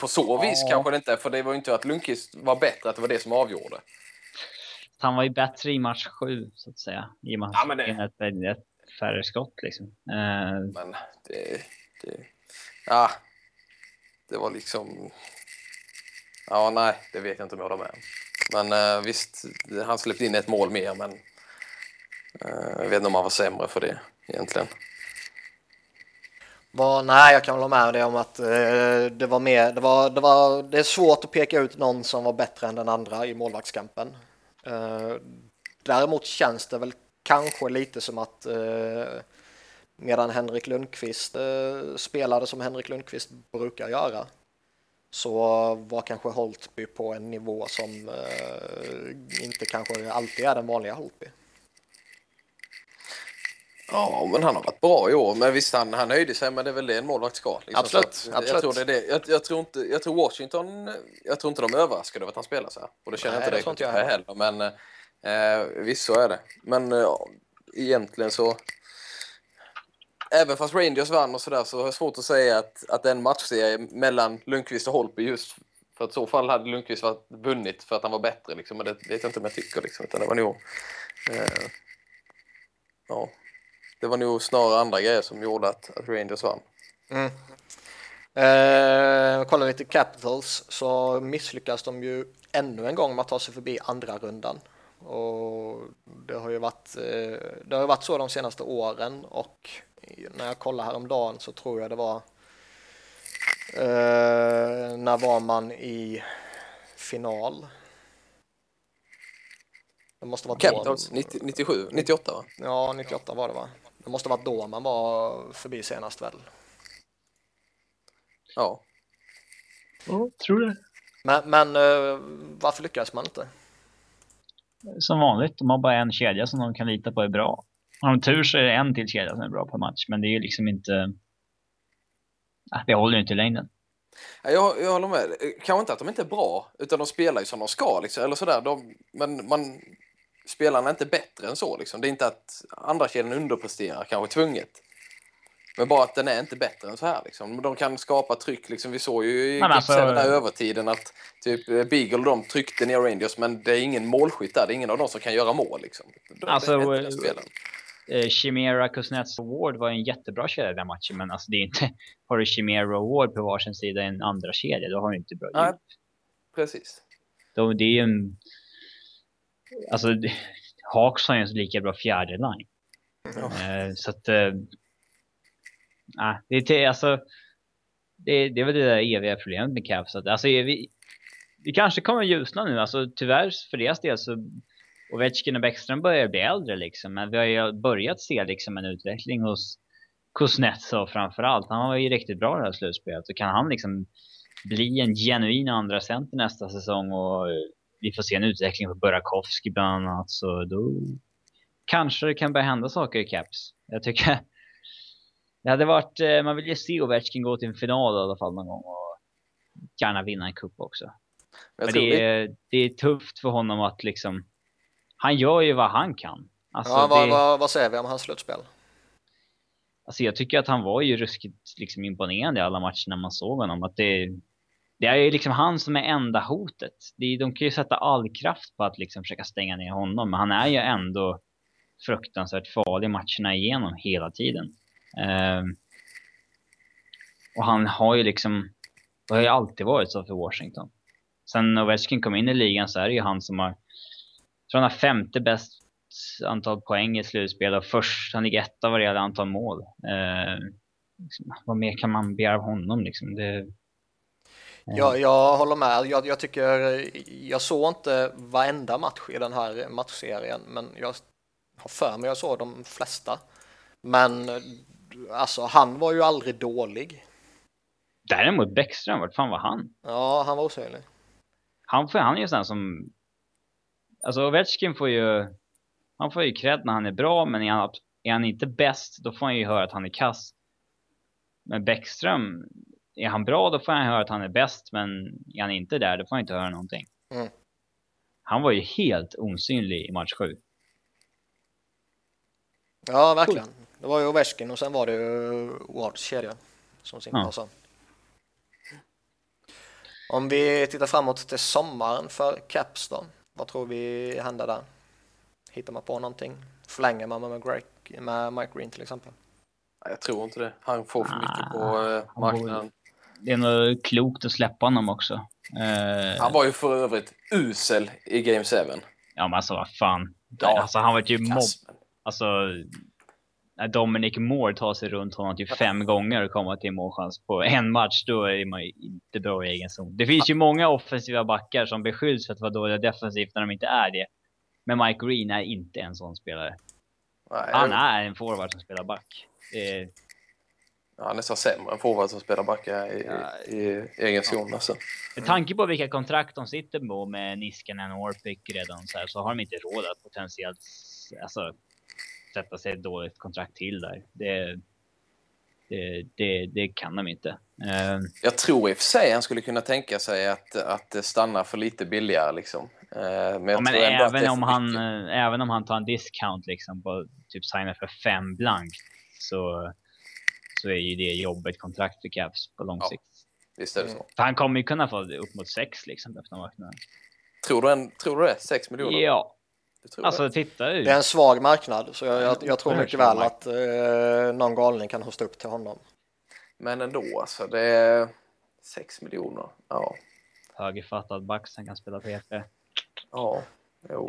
på så vis kanske det inte, för det var ju inte att Lundqvist var bättre, att det var det som avgjorde. Han var ju bättre i match 7, så att säga. I match ett färre skott, liksom. Men det... Ja, det var liksom... Ja, nej, det vet jag inte om jag håller med. Men visst, han släppte in ett mål mer, men jag vet inte om han var sämre för det egentligen. Nej, jag kan hålla med dig om att det var mer. Det är svårt att peka ut någon som var bättre än den andra i målvaktskampen. Däremot känns det väl kanske lite som att medan Henrik Lundqvist spelade som Henrik Lundqvist brukar göra, så var kanske Holtby på en nivå som inte kanske alltid är den vanliga Holtby. Ja, men han har varit bra i år. Men visst, han nöjde sig, men det är väl det en målvakt ska. Liksom. Absolut. Jag tror det är det. Jag tror Washington, jag tror inte de överraskade över att han spelar så här. Och det känner inte jag heller. Men visst så är det. Men egentligen så... Även fast Rangers vann och sådär, så är det svårt att säga att en matchserie mellan Lundqvist och Holtby, just för att i så fall hade Lundqvist vunnit för att han var bättre liksom, men det vet jag inte om jag tycker liksom, utan det var nog det var nog snarare andra grejer som gjorde att Rangers vann. Mm. Kollar vi till Capitals så misslyckas de ju ännu en gång med att ta sig förbi andra rundan. Och det har ju varit så de senaste åren, och när jag kollar häromdagen så tror jag det var när var man i final? Det måste vara Capitals 98 va? Ja, 98 var det va? Det måste vara då man var förbi senast väl. Ja. Ja, tror det. Men varför lyckas man inte? Som vanligt, de har bara en kedja som de kan lita på är bra. Har de tur så är det en till kedja som är bra på match. Men det är ju liksom inte... Det håller ju inte i längden. Jag håller med. Kanske inte att de inte är bra, utan de spelar ju som de ska. Liksom, eller sådär. Men spelarna är inte bättre än så. Liksom. Det är inte att andra kedjan underpresterar, kanske tvunget. Men bara att den är inte bättre än så här. Liksom. De kan skapa tryck. Liksom. Vi såg ju i den här övertiden att typ, Beagle och de tryckte ner Rangers. Men det är ingen målskytt där. Det är ingen av dem som kan göra mål. Liksom. Chimera, Kuznets och Ward var en jättebra kedja i den matchen. Men alltså, det är inte, har du Chimera och Ward på varsin sida i en andra kedja, då har du inte bra djup. Precis. Det är en... Alltså, Hawks har ju en lika bra fjärde line. Mm. Så att... det är väl det där eviga problemet med Cavs. Alltså, vi kanske kommer ljusna nu. Alltså, tyvärr för deras del så... Ovechkin och Bäckström börjar bli äldre liksom. Men vi har ju börjat se liksom en utveckling hos Kuznetsov framförallt. Han var ju riktigt bra i det här slutspelet. Så kan han liksom bli en genuin andra center nästa säsong. Och vi får se en utveckling på Burakovsky bland annat. Så då kanske det kan börja hända saker i Caps. Jag tycker det hade varit... Man vill ju se Ovechkin gå till en final i alla fall någon gång. Och gärna vinna en cup också. Men det är tufft för honom att liksom... Han gör ju vad han kan. Alltså, ja, vad säger vi om hans slutspel? Alltså, jag tycker att han var ju ruskigt liksom, imponerande i alla matcher när man såg honom. Att det är ju liksom han som är enda hotet. De kan ju sätta all kraft på att liksom, försöka stänga ner honom. Men han är ju ändå fruktansvärt farlig matcherna igenom hela tiden. Och han har ju liksom... Det har ju alltid varit så för Washington. Sen när Ovechkin kom in i ligan så är det ju han som har... Så han har femte bäst antal poäng i slutspel och först han ligger etta vad det gäller antal mål. Liksom, vad mer kan man begära av honom? Liksom? Ja, jag håller med. Jag tycker jag såg inte varenda match i den här matchserien, men jag har för mig jag såg de flesta. Men alltså, han var ju aldrig dålig. Däremot Bäckström, vart fan var han? Ja, han var osynlig. Han är ju sån som... Alltså Ovechkin får ju cred när han är bra, men är han inte bäst, då får han ju höra att han är kass. Men Bäckström, är han bra, då får han höra att han är bäst, men är han inte där, då får han inte höra någonting. Mm. Han var ju helt osynlig i match 7. Ja, verkligen. Cool. Det var ju Ovechkin och sen var det ju Wards kedja som sin passade. Om vi tittar framåt till sommaren för Caps då. Vad tror vi händer där? Hittar man på någonting? Förlänger man med Mike Green till exempel? Jag tror inte det. Han får för mycket på marknaden. Det är nog klokt att släppa honom också. Han var ju för övrigt usel i Game 7. Ja, men alltså vad fan. Ja, alltså, han var ju mobb. Alltså, när Dominic Moore tar sig runt honom typ 5 gånger och kommer till målchans på en match, då är man ju inte bra i egen zon. Det finns ju många offensiva backar som beskylls för att vara dåliga defensivt när de inte är det. Men Mike Green är inte en sån spelare. Nej, han är en forward som spelar back. Ja, nästan sämre en forward som spelar back i egen zon. Alltså. Med tanke på vilka kontrakt de sitter på med Niskanen och Orpik redan så har de inte råd att potentiellt... Alltså, sätta sig ett dåligt kontrakt till där. Det kan de inte. Jag tror i och för sig han skulle kunna tänka sig att stanna för lite billigare liksom. Men även om han tar en discount liksom på typ signa för 5 blank så är ju det jobbigt kontrakt för Caps på lång sikt. Visst är det så. För han kommer ju kunna få upp mot 6 liksom efter marknaden. Tror du det? 6 miljoner? Ja. tror alltså, jag. Det är en svag marknad, så jag tror mycket väl att någon galning kan hosta upp till honom. Men ändå, alltså, det är 6 miljoner. Ja. Högerfattad back, sen kan spela PP. Ja, jo.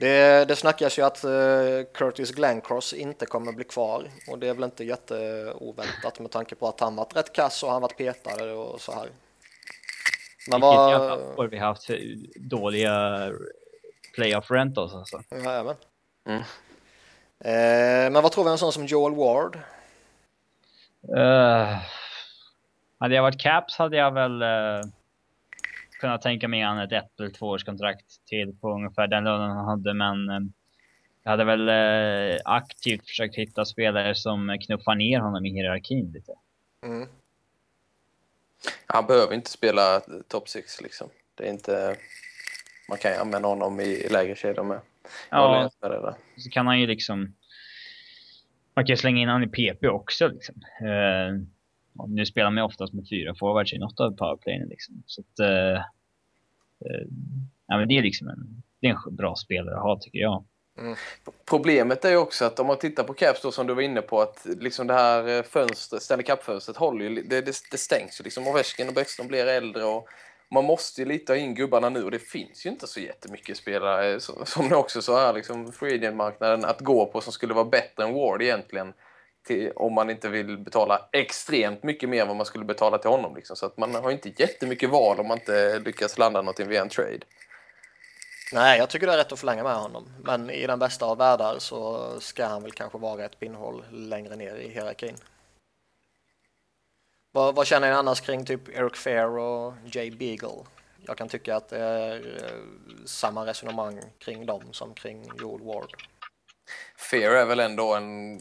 Det snackas ju att Curtis Glencross inte kommer bli kvar, och det är väl inte jätteoväntat med tanke på att han varit rätt kass och han varit petare och så här. Men var vi haft dåliga playoff rentals alltså. Ja, men vad tror vi en sån som Joel Ward? Hade jag varit Caps hade jag väl kunnat tänka mig an ett eller tvåårskontrakt till på ungefär den lönen han hade, men jag hade väl aktivt försökt hitta spelare som knuffar ner honom i hierarkin lite. Mm. Han behöver inte spela top 6 liksom. Det är inte, man kan ju använda honom i lägre kedjor med. Ja, så kan han ju liksom, man kan slänga in han i PP också liksom. Nu spelar man oftast med 4 forwards i något av powerplayen liksom. Så att ja, men det är liksom en bra spelare att ha, tycker jag. Mm. Problemet är ju också att om man tittar på Caps då, som du var inne på, att liksom det här fönstret, Stanley Cup-fönstret håller ju, det stängs ju liksom, och Väsken och Bäckström blir äldre och man måste ju lite ha in gubbarna nu, och det finns ju inte så jättemycket spelare som också så här liksom free agent-marknaden att gå på som skulle vara bättre än Ward egentligen, till, om man inte vill betala extremt mycket mer än vad man skulle betala till honom liksom. Så att man har inte jättemycket val om man inte lyckas landa någonting via en trade. Nej, jag tycker det är rätt att förlänga med honom. Men i den bästa av världar så ska han väl kanske vara ett pinnhål längre ner i hierarkin. Vad känner ni annars kring typ Eric Fair och Jay Beagle? Jag kan tycka att det är samma resonemang kring dem som kring Joel Ward. Fair är väl ändå en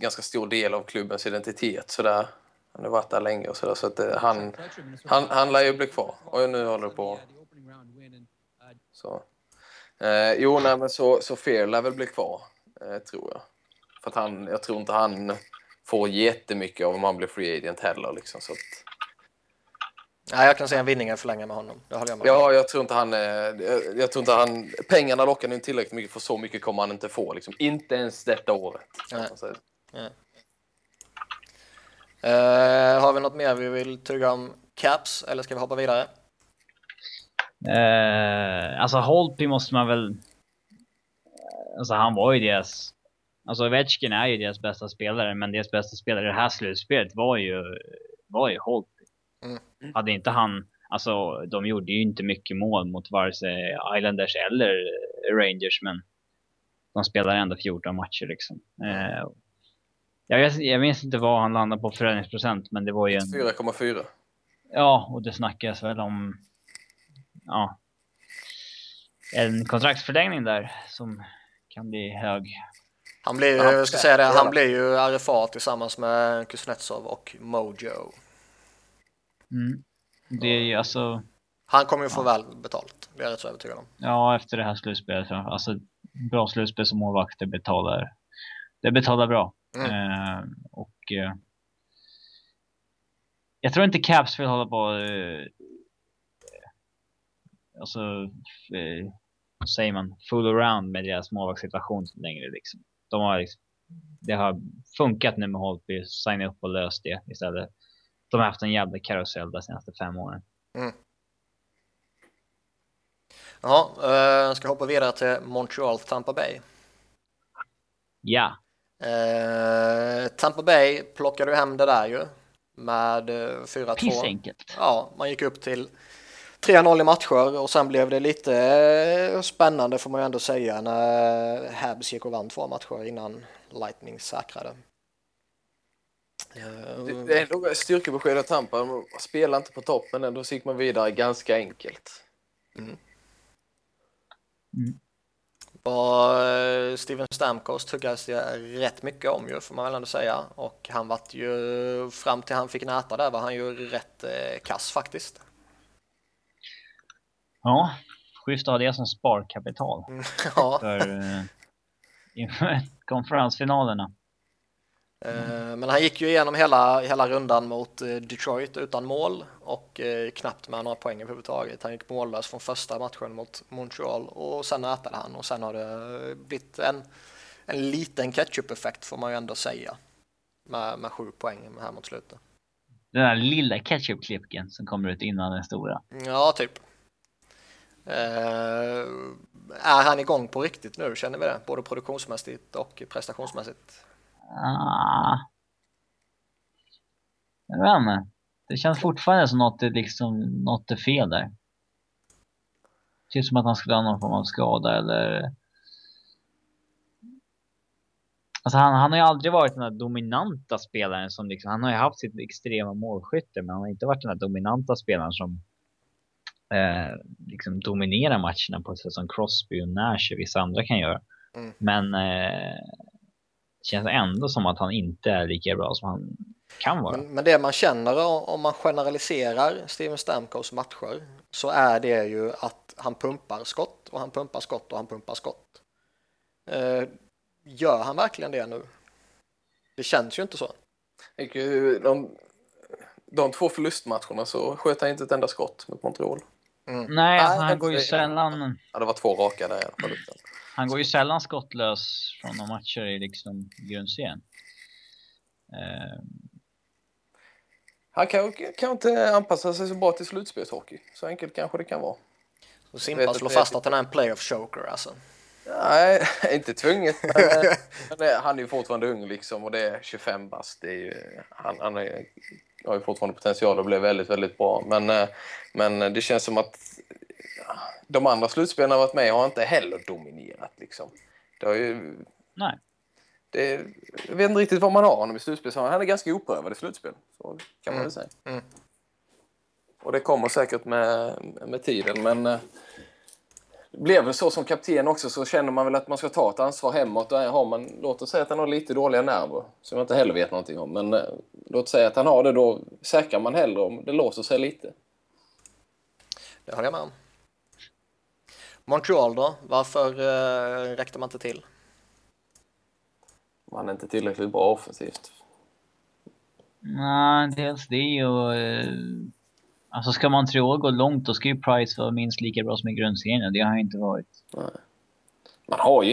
ganska stor del av klubbens identitet sådär. Han har varit där länge och sådär, så att han lär ju bli kvar. Och nu håller det på. Så. Så Fair lär väl bli kvar, tror jag. För att jag tror inte han får jättemycket av om han blir free agent heller liksom, så att... Nej, jag kan säga en vinning är förlänga med honom. Det håller jag med. Ja, jag tror inte han pengarna lockar nu tillräckligt mycket, för så mycket kommer han inte få liksom, inte ens detta året. Nej. Har vi något mer vi vill tugga om Caps, eller ska vi hoppa vidare? Alltså Holtby måste man väl, alltså han var ju deras, alltså Ovechkin är ju deras bästa spelare, men deras bästa spelare i det här slutspelet var ju Holtby. Hade inte han, alltså de gjorde ju inte mycket mål mot vare sig Islanders eller Rangers, men de spelade ändå 14 matcher liksom. Jag minns inte vad han landade på förändringsprocent, men det var ju 4,4. Ja, och det snackas väl om en kontraktsförlängning där som kan bli hög. Han blir ju, han blir ju RFA tillsammans med Kuznetsov och Mojo. Det är ju alltså, han kommer ju få väl betalt. Det är jag rätt så övertygad om. Ja, efter det här slutspelet, alltså bra slutspel som målvakter betalar. Det betalar bra. Jag tror inte Caps vill hålla på säger man full around med deras målvaktssituation längre liksom. De har liksom, det har funkat nu med Holtby, signa upp och löst det istället. De har haft en jävla karusell de senaste 5 åren. Ja, ska hoppa vidare till Montreal Tampa Bay. Ja. Tampa Bay plockade ju hem det där ju med 4-2. Pissenkelt. Ja, man gick upp till 3-0 i matcher, och sen blev det lite spännande får man ju ändå säga när Habs gick och vann 2 matcher innan Lightning säkrade. Det är nog styrkebesked att Tampa spelar inte på toppen, men då gick man vidare ganska enkelt. Och Steven Stamkos tuggas det rätt mycket om ju, får man väl ändå säga, och han var ju, fram till han fick näta där var han ju rätt kass faktiskt. Ja, schysst att ha det som sparkapital för konferensfinalerna. Men han gick ju igenom hela rundan mot Detroit utan mål och knappt med några poäng överhuvudtaget. Han gick mållös från första matchen mot Montreal och sen ätade han, och sen har det blivit en liten catch-up-effekt får man ju ändå säga med 7 poäng här mot slutet. Den där lilla catch-up-klippen som kommer ut innan den stora. Ja, typ. Är han igång på riktigt nu, känner vi det? Både produktionsmässigt och prestationsmässigt. Men det känns fortfarande som något är fel där. Det känns som att han skulle ha någon form av skada eller... Alltså han har ju aldrig varit den här dominanta spelaren som liksom, han har ju haft sitt extrema målskytte, men han har inte varit den här dominanta spelaren som liksom dominerar matcherna på ett sätt som Crosby och Nash och vissa andra kan göra. Men känns ändå som att han inte är lika bra som han kan vara. Men det man känner om man generaliserar Steven Stamkos matcher, så är det ju att han pumpar skott och han pumpar skott och han pumpar skott. Gör han verkligen det nu? Det känns ju inte så. De 2 förlustmatcherna så sköt han inte ett enda skott mot Montreal. Nej, han går ju sällan... Ja, det var 2 raka där. Han går ju sällan skottlös från de matcher i liksom grundserien. Han kan inte anpassa sig så bra till slutspelshockey. Så enkelt kanske det kan vara. Och Simpa slår fast att han är en playoff choker alltså. Nej, inte tvunget. Men han är ju fortfarande ung liksom, och det är 25 bast. Det är ju, han har ju fortfarande potential att bli väldigt, väldigt bra. Men det känns som att de andra slutspelarna har varit med har inte heller dominerat liksom. Det har ju... Nej. Jag vet inte riktigt vad man har honom i slutspel. Han är ganska oprövad i slutspel. Så kan man väl säga. Och det kommer säkert med tiden, men... Blev väl så som kapten också, så känner man väl att man ska ta ett ansvar hemåt. Och har man, låt oss säga att han har lite dåliga nerver som jag inte heller vet någonting om, men låt säga att han har det, då säkrar man hellre om det låser sig lite. Det har jag med om. Montreal då, varför räckte man inte till? Man är inte tillräckligt bra offensivt. Nej, dels det och... Alltså ska Montreal gå långt, då ska ju Price vara minst lika bra som i grundserien. Det har inte varit. Nej. Man har ju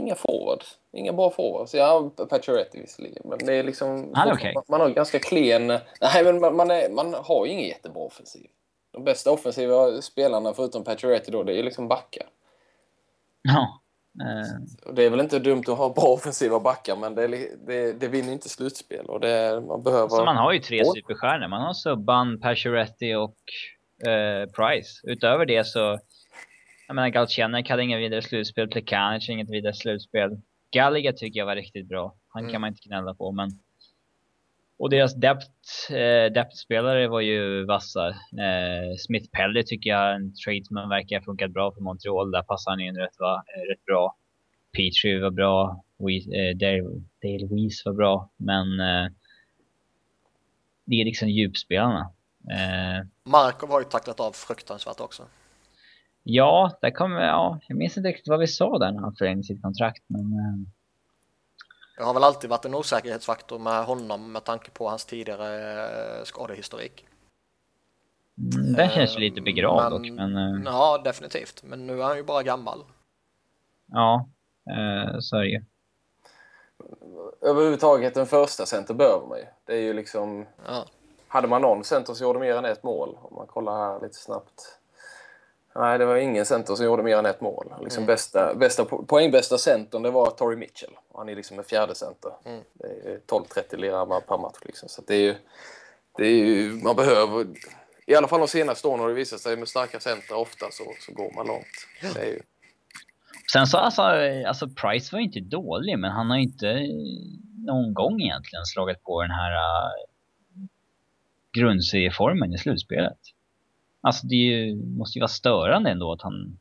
inga forward. Inga bra forward. Så jag har Pacioretty visserligen. Men det är liksom... Ah, okay. man har ganska klen... Nej, men man har ju ingen jättebra offensiv. De bästa offensiva spelarna förutom Pacioretty då, det är liksom backar. Ja. Och det är väl inte dumt att ha bra offensiva backar, men det vinner inte slutspel och man behöver... Så man har ju 3 superstjärnor. Man har Subban, Pacioretty och Price. Utöver det så, jag menar, Galchenyuk hade ingen vidare slutspel, Plekanec inget vidare slutspel, Gallagher tycker jag var riktigt bra. Han kan man inte knälla på, men... Och deras depth-spelare var ju vassa. Smith-Pelly tycker jag, en tradesman, verkar ha funkat bra för Montreal. Där passar han in rätt bra. Petrie var bra. Dale Weiss var bra. Men det är liksom djupspelarna. Markov har ju tacklat av fruktansvärt också. Ja, jag minns inte riktigt vad vi sa där när han förlängde sitt kontrakt. Men... Det har väl alltid varit en osäkerhetsfaktor med honom med tanke på hans tidigare skadehistorik. Den känns ju lite begravd dock. Men, ja, definitivt. Men nu är han ju bara gammal. Ja, så är det ju. Överhuvudtaget den första center behöver man ju. Det är ju liksom... Ja. Hade man någon center så gjorde mer än ett mål. Om man kollar här lite snabbt. Nej, det var ingen center som gjorde mer än ett mål. Liksom bästa centern, det var Torrey Mitchell. Han är liksom en fjärde center. Det är 12-30 lirare per match liksom. Så det är ju, man behöver, i alla fall de senaste åren har det visat sig med starka center ofta så går man långt. Det är ju... Sen så alltså Price var ju inte dålig, men han har ju inte någon gång egentligen slagit på den här grundserieformen i slutspelet. Alltså måste ju vara störande ändå att han,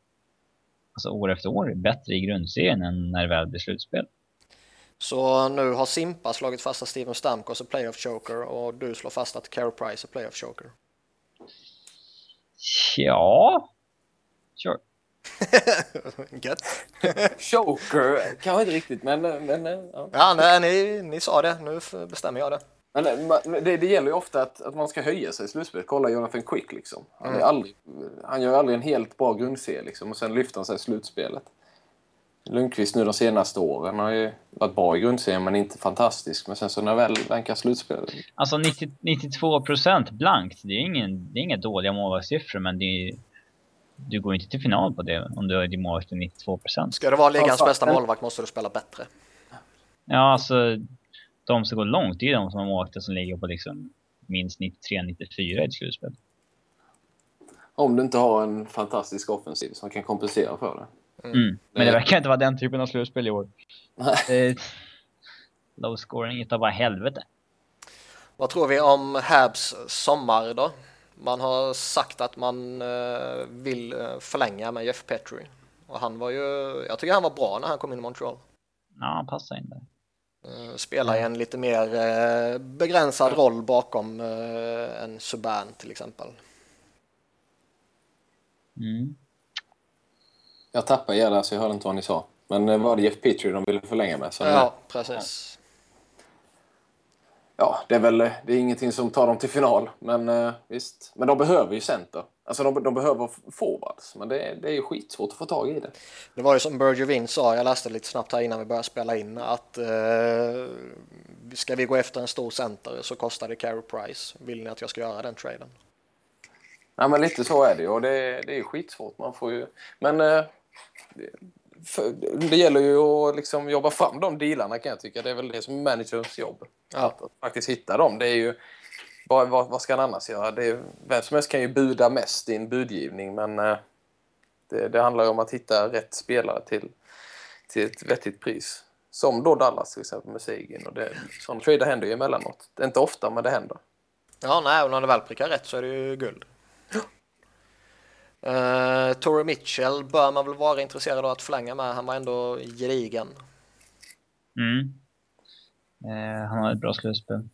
alltså, år efter år är bättre i grundserien än när det väl blir slutspel. Så nu har Simpa slagit fast att Steven Stamkos är playoff choker och du slår fast att Carey Price är playoff choker. Ja, sure. Gött. Choker, kanske inte riktigt, men ja. Ja, nej, ni sa det, nu bestämmer jag det. Men det gäller ju ofta att man ska höja sig i slutspelet. Kolla Jonathan Quick liksom. Han gör aldrig en helt bra grundserie liksom, och sen lyfter han sig i slutspelet. Lundqvist nu de senaste åren har ju varit bra i grundserien men inte fantastisk. Men sen så när väl länkar slutspelet. Alltså 92% blankt. Det är inga dåliga målvaktssiffror, men det är, du går inte till final på det om du är din målvakt till 92%. Ska det vara ligans bästa målvakt måste du spela bättre. Ja, alltså de som går långt är de som har målvakter som ligger på liksom minst 93-94 i slutspel. Om du inte har en fantastisk offensiv som kan kompensera för det. Mm. Men det verkar inte vara den typen av slutspel i år. Low scoring utav bara helvete. Vad tror vi om Habs sommar då? Man har sagt att man vill förlänga med Jeff Petrie. Och han var ju, jag tycker han var bra när han kom in i Montreal. Ja, han passade in där. Spelar i en lite mer begränsad roll bakom en Subban till exempel. Mm. Jag tappar gärna så jag hörde inte vad ni sa. Men var det Jeff Petrie de ville förlänga med? Så ja, precis. Ja, det är ingenting som tar dem till final. Men visst. Men de behöver ju center. Alltså de behöver forwards. Men det är ju skitsvårt att få tag i det. Det var ju som Bergevin sa. Jag läste lite snabbt här innan vi började spela in. Att ska vi gå efter en stor center så kostar det Carey Price. Vill ni att jag ska göra den traden? Nej, men lite så är det ju. Och det är ju skitsvårt. Man får ju... Men... det gäller ju att liksom jobba fram de dealarna kan jag tycka. Det är väl det som är managerns jobb. Ja. Att faktiskt hitta dem. Det är ju, vad ska han annars göra? Det är, vem som helst kan ju buda mest i en budgivning. Men det handlar ju om att hitta rätt spelare till ett vettigt pris. Som då Dallas till exempel med Sigin. Och sådana trader händer ju emellanåt. Det är inte ofta men det händer. Ja, nej, och när det väl prickar rätt så är det ju guld. Torrey Mitchell bör man väl vara intresserad av att förlänga med. Han var ändå gedigen. Han har ett bra slutspel.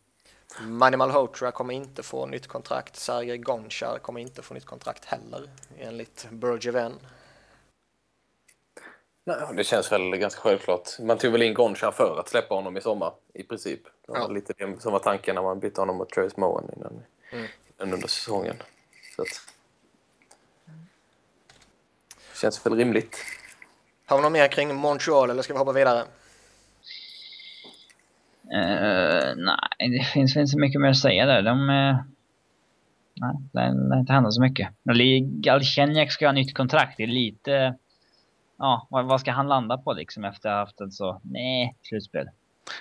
Manny Malhotra kommer inte få nytt kontrakt. Sergej Gonchar kommer inte få nytt kontrakt heller, enligt Bergevin. Nej, det känns väl ganska självklart. Man tog väl in Gonchar för att släppa honom i sommar i princip. Det var lite det som var tanken när man bytte honom mot Trace Moen innan under säsongen. Så att känns väl rimligt. Har vi något mer kring Montreal eller ska vi hoppa vidare? Nej, det finns inte så mycket mer att säga där. Nej, det inte händer så mycket. Galchenyuk ska ha nytt kontrakt. Det är lite... Ja, vad ska han landa på liksom efter att ha haft ett så... Nej, slutspel.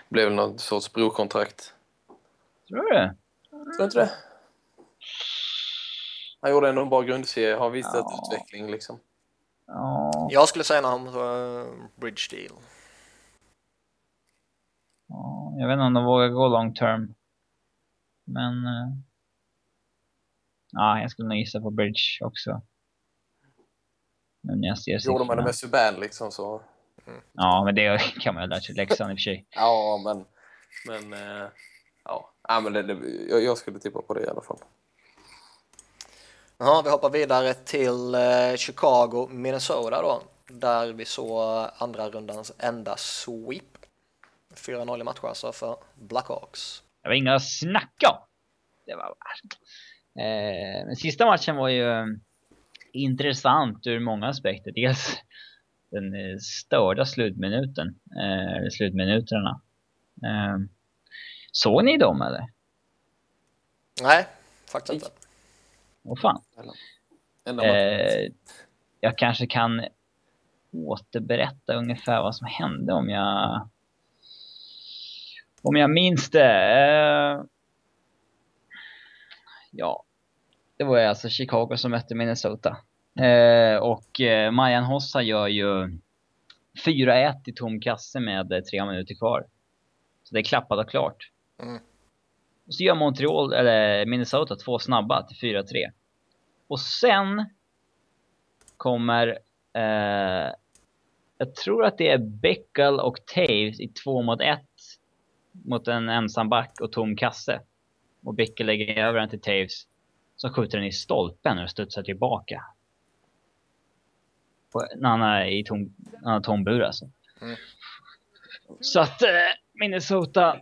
Blev det någon sorts brokontrakt? Tror du det? Tror inte det? Han gjorde ändå en bra grundserie. Har visat utveckling liksom. Jag skulle säga någon bridge deal. Jag vet inte om de vågar gå long term. Men jag skulle nog gissa på bridge också. Men när jag ser sig. Gjorde man det med Subban liksom så. Ja, men det kan man ju lära sig läxan i och för sig. Ja, men jag skulle tippa på det i alla fall. Ja, vi hoppar vidare till Chicago, Minnesota då. Där vi såg andra rundans enda sweep. 4-0 i matcher alltså för Blackhawks. Det var inga att snacka om. Det var men sista matchen var ju intressant ur många aspekter. Dels den störda slutminuterna. Såg ni dem eller? Nej, faktiskt inte. Åh fan. Jag kanske kan återberätta ungefär vad som hände om jag minns det. Ja, det var alltså Chicago som mötte Minnesota. Och Marian Hossa gör ju 4-1 i tom kasse med 3 minuter kvar. Så det är klappat och klart. Mm. Och så gör Montreal, eller Minnesota, 2 snabba till 4-3. Och sen kommer, jag tror att det är Beckel och Taves i 2-1 mot en ensam back och tom kasse. Och Beckel lägger över den till Taves som skjuter den i stolpen och studsar tillbaka. när han är i tombur alltså. Mm. Så att Minnesota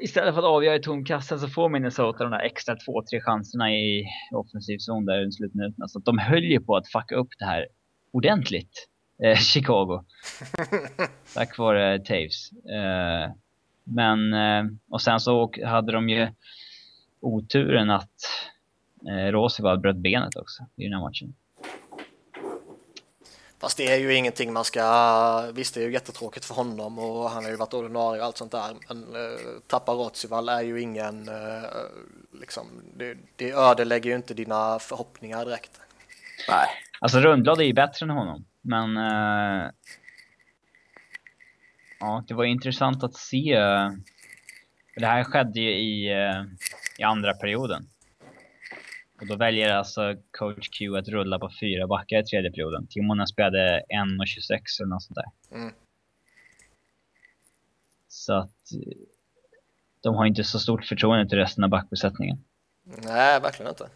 istället för att avgöra i tomkassan så får Minnesota de där extra 2-3 chanserna i offensiv zon där i slutminuten. Så att de höll ju på att fucka upp det här ordentligt, Chicago. Tack vare Taves. Och sen så hade de ju oturen att Rosevall bröt benet också i den här matchen. Fast det är ju ingenting man ska... Visst, det är ju jättetråkigt för honom och han har ju varit ordinarie och allt sånt där. Men tappa Rosevall är ju ingen... liksom, det ödelägger ju inte dina förhoppningar direkt. Nej. Alltså Rundblad är ju bättre än honom. Men... ja, det var intressant att se. Det här skedde ju i andra perioden. Och då väljer alltså coach Q att rulla på 4 backar i tredje perioden. Timona spelade 1,26 eller något sånt där. Mm. Så att de har inte så stort förtroende till resten av backbesättningen. Nej, verkligen inte.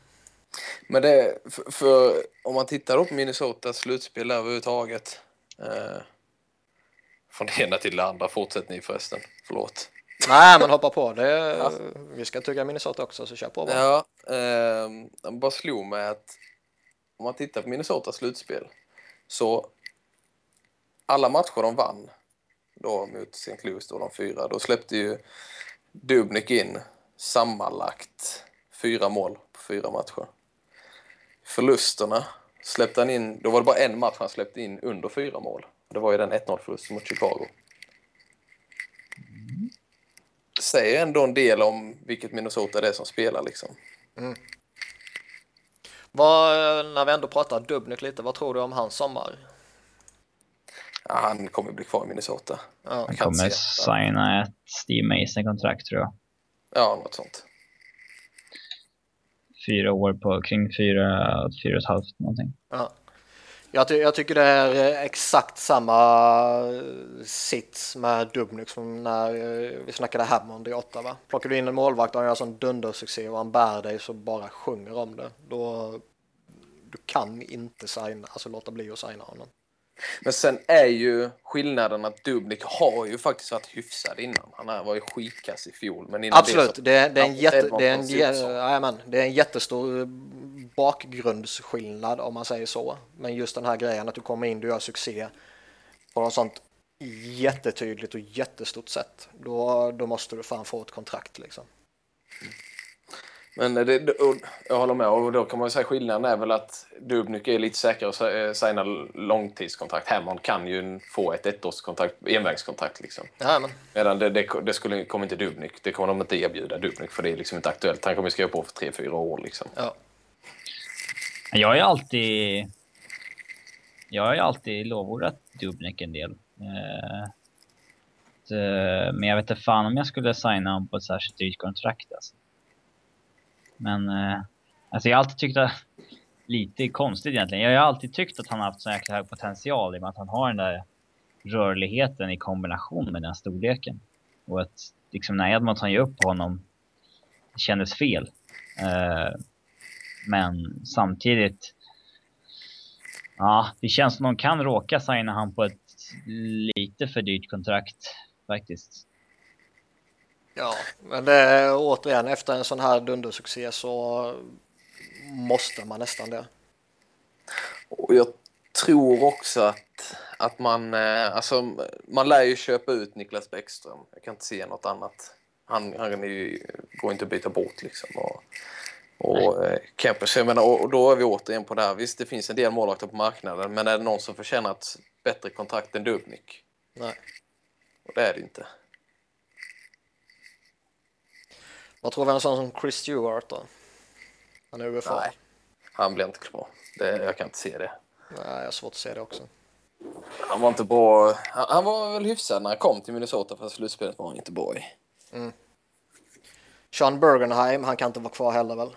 Men det, för om man tittar upp Minnesotas slutspel överhuvudtaget. Från det ena till det andra, fortsätt ni förresten. Förlåt. Nej, men hoppa på det. Ja. Vi ska tugga Minnesota också, så kör på bara. Ja, jag bara slog mig att om man tittar på Minnesotas slutspel så alla matcher de vann då mot St. Louis då de 4, då släppte ju Dubnyk in sammanlagt 4 mål på 4 matcher. Förlusterna släppte han in, då var det bara en match han släppte in under 4 mål. Det var ju den 1-0-förlusten mot Chicago. Säger ändå en del om vilket Minnesota det är som spelar liksom. Mm. När vi ändå pratar Dubnyk lite, vad tror du om hans sommar? Ja, han kommer bli kvar i Minnesota. Ja, han kommer signa ett Steve Mason-kontrakt tror jag. Ja, något sånt. 4 år på kring 4,5 någonting. Ja. Jag tycker det är exakt samma sits med Dubnyk som när vi snackade Hammond i 8, va? Plockar du in en målvakt och han gör en sån dundersuccé och han bär dig så bara sjunger om det. Då du kan inte signa, alltså låta bli att signa honom. Men sen är ju skillnaden att Dubnyk har ju faktiskt varit hyfsad innan. Han var ju skitkass i fjol. Men innan absolut, det är en jättestor bakgrundsskillnad om man säger så. Men just den här grejen att du kommer in, du gör succé på något sånt jättetydligt och jättestort sätt. Då måste du fan få ett kontrakt liksom. Mm. Men det, jag håller med, och då kan man ju säga skillnaden är väl att Dubnyk är lite säker att signa långtidskontrakt. Hammond kan ju få ett ettårskontrakt, envägskontrakt liksom. Jajamän. Medan det skulle, kommer inte Dubnyk, det kommer de inte erbjuda Dubnyk för det är liksom inte aktuellt. Han kommer skriva på för 3-4 år liksom. Ja. Jag har ju alltid lovordat Dubnyk en del. Men jag vet inte fan om jag skulle signa om på ett särskilt dyrt kontrakt alltså. Men alltså jag har alltid tyckt att lite konstigt egentligen. Jag har alltid tyckt att han har haft så jäkla hög potential i och med att han har den där rörligheten i kombination med den storleken. Och att liksom när Edmonton ger upp på honom kändes fel. Men samtidigt ja, det känns som de kan råka signa han på ett lite för dyrt kontrakt faktiskt. Ja, men det, återigen efter en sån här dundersuccé så måste man nästan det. Och jag tror också att man lär ju köpa ut Niklas Bäckström. Jag kan inte se något annat. Han går inte att byta bort liksom. Och Kempers, jag menar, och då är vi återigen på det här. Visst, det finns en del målvakter på marknaden, men är det någon som förtjänar ett bättre kontrakt än Dubnyk? Nej. Och det är det inte. Vad tror vi en sån som Chris Stewart då? Han är UFA. Nej, han blir inte kvar. Jag kan inte se det. Nej, jag har svårt att se det också. Han var inte bra. Han var väl hyfsad när han kom till Minnesota för slutspelet var han inte bra i. Mm. Sean Bergenheim, han kan inte vara kvar heller väl?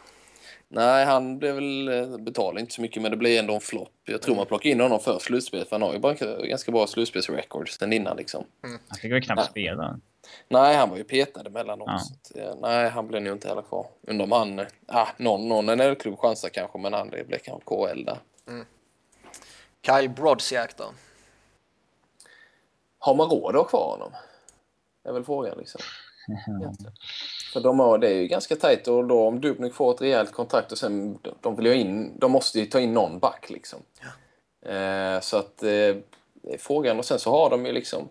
Nej, han blev väl betalar inte så mycket men det blev ändå en flopp. Jag tror man plockar in honom för slutspelet för han har ju bara ganska bra slutspelsrekord sen innan liksom. Mm. Han fick väl knappt spela. Nej, han var ju petad emellanåt. Ja. Så nej, han blev nog inte heller kvar. Undrar om han... någon klubb chansar kanske, men han blev KL där. Mm. Kyle Brodziak då? Har man råd att ha kvar honom? Det är väl frågan liksom. För det är ju ganska tajt, och då om Dubnyk får ett rejält kontrakt och sen de vill ju in, de måste ju ta in någon back liksom. Ja. Så att frågan, och sen så har de ju liksom,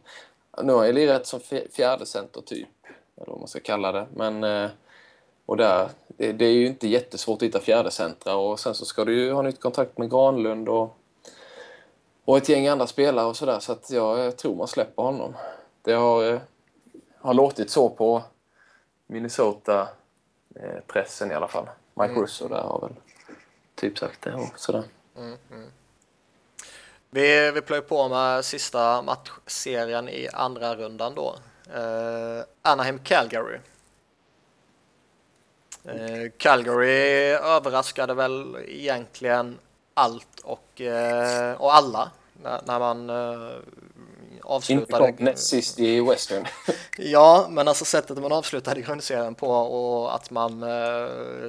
nu har jag lirat som fjärde center typ, eller vad man ska kalla det, men och där, det är ju inte jättesvårt att hitta fjärde centra, och sen så ska du ju ha nytt kontrakt med Granlund och ett gäng andra spelare och sådär, så att jag tror man släpper honom. Det har låtit så på Minnesota pressen i alla fall. Mike Russo där har väl typ sagt det och sådär. Vi plöjer på med sista matchserien i andra rundan då. Anaheim-Calgary. Calgary överraskade väl egentligen allt och alla när man avslutade. Inte näst sist i Western. Ja, men alltså sättet man avslutade grundserien på, och att man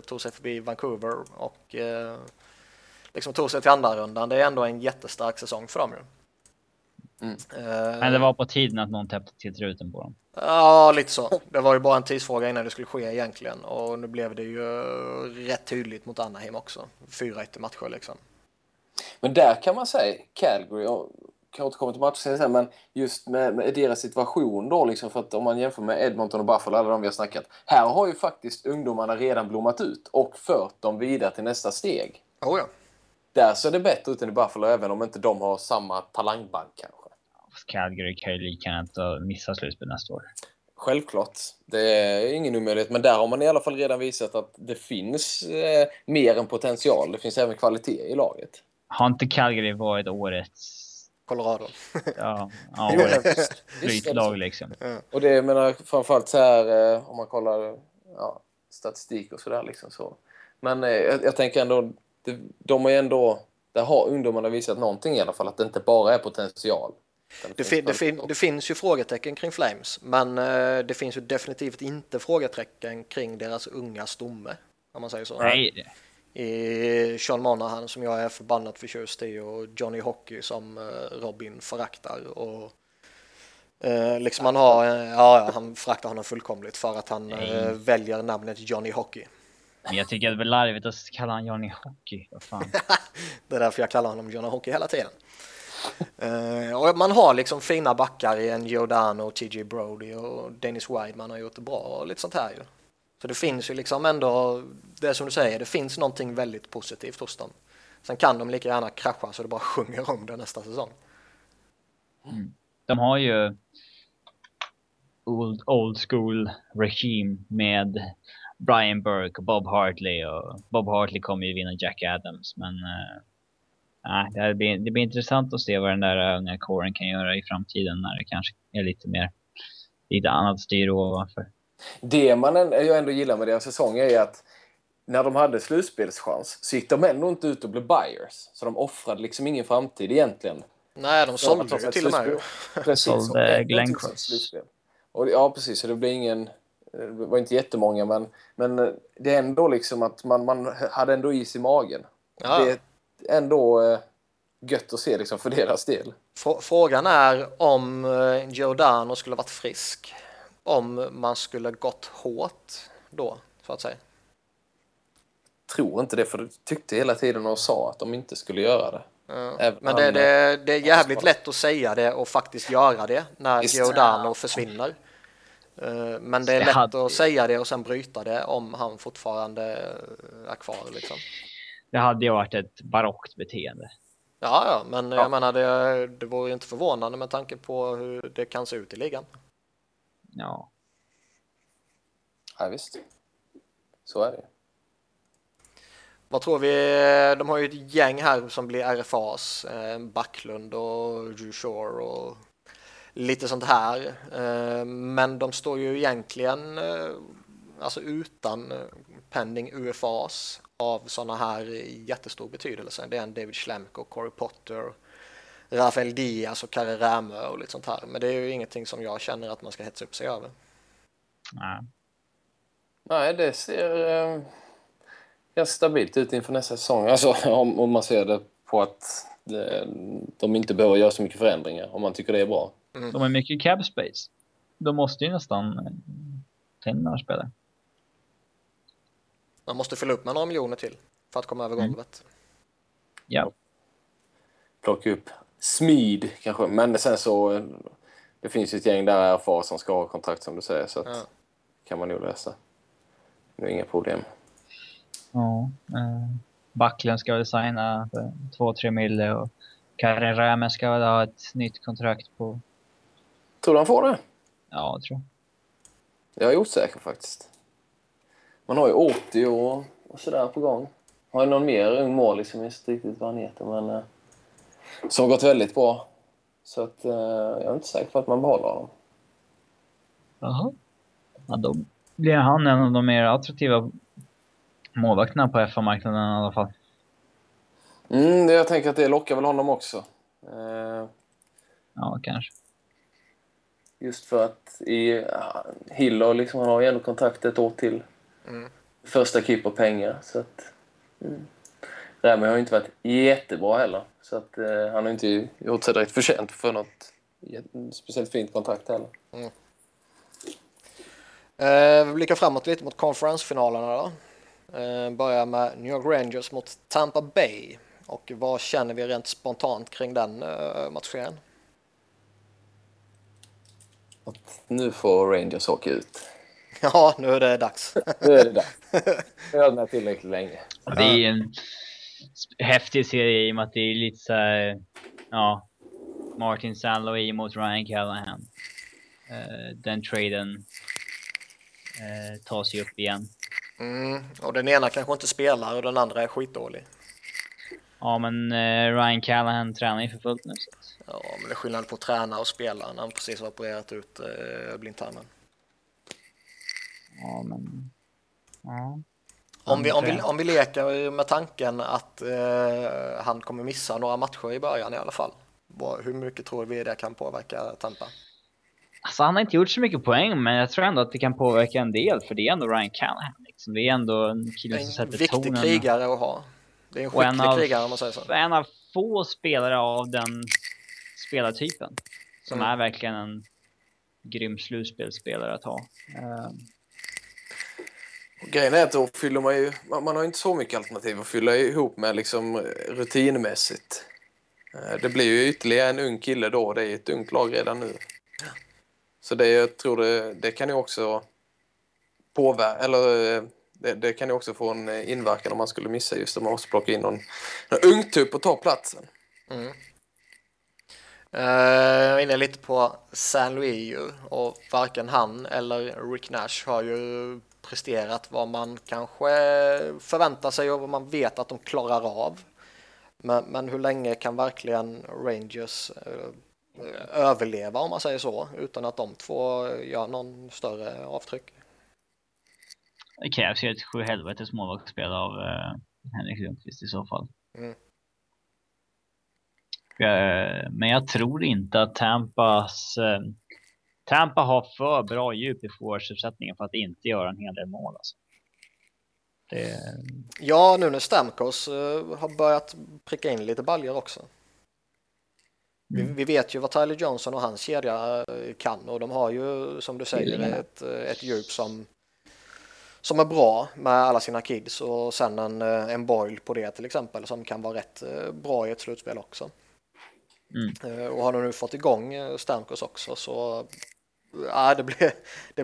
tog sig förbi Vancouver och liksom tog sig till andra rundan. Det är ändå en jättestark säsong för dem ju. Men det var på tiden att någon täppte till truten på dem. Ja, lite så. Det var ju bara en tidsfråga innan det skulle ske egentligen. Och nu blev det ju rätt tydligt mot Anaheim också. 4-1 matcher liksom. Men där kan man säga Calgary, jag kan återkomma till matchen sen, men just med deras situation då liksom, för att om man jämför med Edmonton och Buffalo, alla de vi har snackat, här har ju faktiskt ungdomarna redan blommat ut och fört dem vidare till nästa steg. Oh ja. Där ser det bättre ut än i Buffalo, även om inte de har samma talangbank kanske. Calgary kan ju lika gärna inte missa slutspel nästa år. Självklart, det är ingen omöjlighet, men där har man i alla fall redan visat att det finns mer än potential, det finns även kvalitet i laget. Har inte Calgary varit årets Colorado? Ja, årets flytlag liksom. Och det menar framförallt så här, om man kollar statistik och sådär liksom så. Men jag tänker ändå, de har ju ändå, där har ungdomarna visat någonting i alla fall, att det inte bara är potential. Det finns ju frågetecken kring Flames, men det finns ju definitivt inte frågetecken kring deras unga stomme, om man säger så. Nej. I Sean Monahan, som jag är förbannat förtjust i, och Johnny Hockey som Robin föraktar, och liksom han har han föraktar honom fullkomligt för att han väljer namnet Johnny Hockey. Men jag tycker att det är larvigt att kalla han Johnny Hockey, vad fan. Det är därför jag kallar honom Johnny Hockey hela tiden. Och man har liksom fina backar i en Giordano, TJ Brody och Dennis Wideman har gjort det bra och lite sånt här ju. Så det finns ju liksom ändå, det som du säger, det finns någonting väldigt positivt hos dem. Sen kan de lika gärna krascha så det bara sjunger om det nästa säsong. De har ju old school regime med Brian Burke och Bob Hartley. Och Bob Hartley kommer ju vinna Jack Adams, men det blir intressant att se vad den där unga kåren kan göra i framtiden när det kanske är lite annat styr ovanför. Det jag ändå gillar med deras säsong är att när de hade slutspelschans så gick de ändå inte ut och blev buyers. Så de offrade liksom ingen framtid egentligen. Nej, de sålde ju till och med. Precis, sålde Glenn Cross. Ja, precis. Så det var inte jättemånga, men det är ändå liksom att man hade ändå is i magen. Ja. Det är ändå gött att se liksom för deras del. Frågan är om Giordano skulle varit frisk, om man skulle gått hårt då, så att säga. Tror inte det, för du tyckte hela tiden och sa att de inte skulle göra det. Ja. Men det är jävligt lätt att säga det och faktiskt göra det när Giordano försvinner. Men det är lätt att säga det och sen bryta det om han fortfarande är kvar liksom. Det hade ju varit ett barockt beteende. Ja, men jag menar det vore ju inte förvånande med tanke på hur det kan se ut i ligan. Ja, visst. Så är det. Vad tror vi? De har ju ett gäng här som blir RFAs. Backlund och Jushore och lite sånt här. Men de står ju egentligen alltså utan pending UFAs av sådana här jättestor betydelse. Det är en David Schlemko, Corey Potter, Rafael Diaz och Kari Rämö och lite sånt här. Men det är ju ingenting som jag känner att man ska hetsa upp sig över. Nej, det ser ganska stabilt ut inför nästa säsong. Alltså om man ser det på att de inte behöver göra så mycket förändringar om man tycker det är bra. Mm. De har mycket cap space. De måste ju nästan tända spelare. Man måste fylla upp med några miljoner till för att komma över golvet. Ja. Plocka upp Smid kanske, men sen så det finns ju ett gäng där RFA som ska ha kontrakt som du säger, så att kan man nog läsa. Det är inga problem. Ja, Backlund ska väl signa 2-3 mille och Karin Rämen ska väl ha ett nytt kontrakt på. Tror du han får det? Ja, jag tror. Jag är osäker faktiskt. Man har ju 80 år och sådär på gång. Har ju någon mer ung mål som inte riktigt vad han heter, men som gått väldigt bra. Så att jag är inte säker på att man behåller honom. Jaha. Ja, då blir han en av de mer attraktiva målvakterna på FA-marknaden i alla fall. Mm, jag tänker att det lockar väl honom också. Ja, kanske. Just för att i Hiller liksom, han har ju ändå kontakt ett år till. Mm. Första keeper pengar, så att Rämen har ju inte varit jättebra heller. Så att han har inte gjort sig direkt förtjänt för något speciellt fint kontrakt heller. Vi blickar framåt lite mot konferensfinalerna då. Börjar med New York Rangers mot Tampa Bay. Och vad känner vi rent spontant kring den matchen? Att nu får Rangers åka ut. Ja, nu är det dags. Nu är det dags. Vi har den här tillräckligt länge. Det är en häftig serie i och med att det är lite så här, ja, Martin Saint-Louis mot Ryan Callahan. Den traden tas ju upp igen. Mm, och den ena kanske inte spelar och den andra är skitdålig. Ja, men Ryan Callahan tränar ju för fullt nu. Ja, men det är skillnad på att träna och spela när han precis har opererat ut blindtarmen. Ja, men ja. Om vi leker med tanken att han kommer missa några matcher i början i alla fall. Hur mycket tror vi det kan påverka Tampa? Alltså, han har inte gjort så mycket poäng, men jag tror ändå att det kan påverka en del, för det är ändå Ryan Callahan liksom. Det är ändå en kille som sätter tonen. En viktig krigare att ha. Det är en skicklig krigare om man säger så. En av få spelare av den spelartypen som är verkligen en grym slutspelspelare att ha. Grejen är att då fyller man ju, man har ju inte så mycket alternativ att fylla ihop med liksom rutinmässigt. Det blir ju ytterligare en ung kille då, det är ett ungt lag redan nu. Så det, jag tror det kan ju också påverka, eller det kan ju också få en inverkan om man skulle missa just om man också plockar in någon ung typ och ta platsen. Mm. Jag är inne lite på San Luis och varken han eller Rick Nash har ju presterat vad man kanske förväntar sig och vad man vet att de klarar av. Men hur länge kan verkligen Rangers överleva om man säger så utan att de två gör någon större avtryck? Det krävs ju ett sju helvetes målvaktsspel av Henrik Lundqvist i så fall. Mm. Men jag tror inte att Tampa har för bra djup i forwardsuppsättningen för att inte göra en hel del mål. Alltså. Det... Ja, nu när Stamkos har börjat pricka in lite baljor också. Vi vet ju vad Tyler Johnson och hans kedja kan, och de har ju, som du säger, ett djup som är bra med alla sina kids, och sen en boil på det till exempel som kan vara rätt bra i ett slutspel också. Mm. Och har de nu fått igång Stamkos också, så det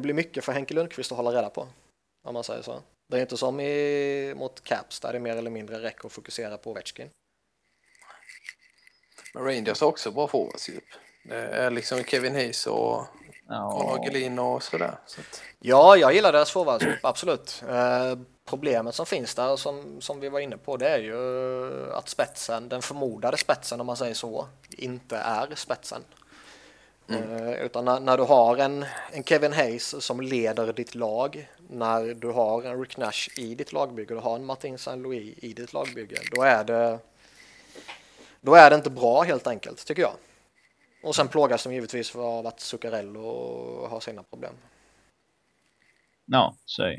blir mycket för Henke Lundqvist att hålla reda på, om man säger så. Det är inte som mot Caps där det mer eller mindre räcker att fokusera på Ovechkin. Men Rangers har också bra forwardsdjup. Det är liksom Kevin Hayes och Conor Gelin och sådär. Så att... Ja, jag gillar deras forwardsdjup, absolut. Problemet som finns där, som vi var inne på, det är ju att spetsen, den förmodade spetsen om man säger så, inte är spetsen. Utan när du har en Kevin Hayes som leder ditt lag, när du har en Rick Nash i ditt lagbygge, du har en Martin Saint-Louis i ditt lagbygge, då är det inte bra helt enkelt, tycker jag. Och sen plågas de givetvis av att Zuccarello har sina problem. Ja, så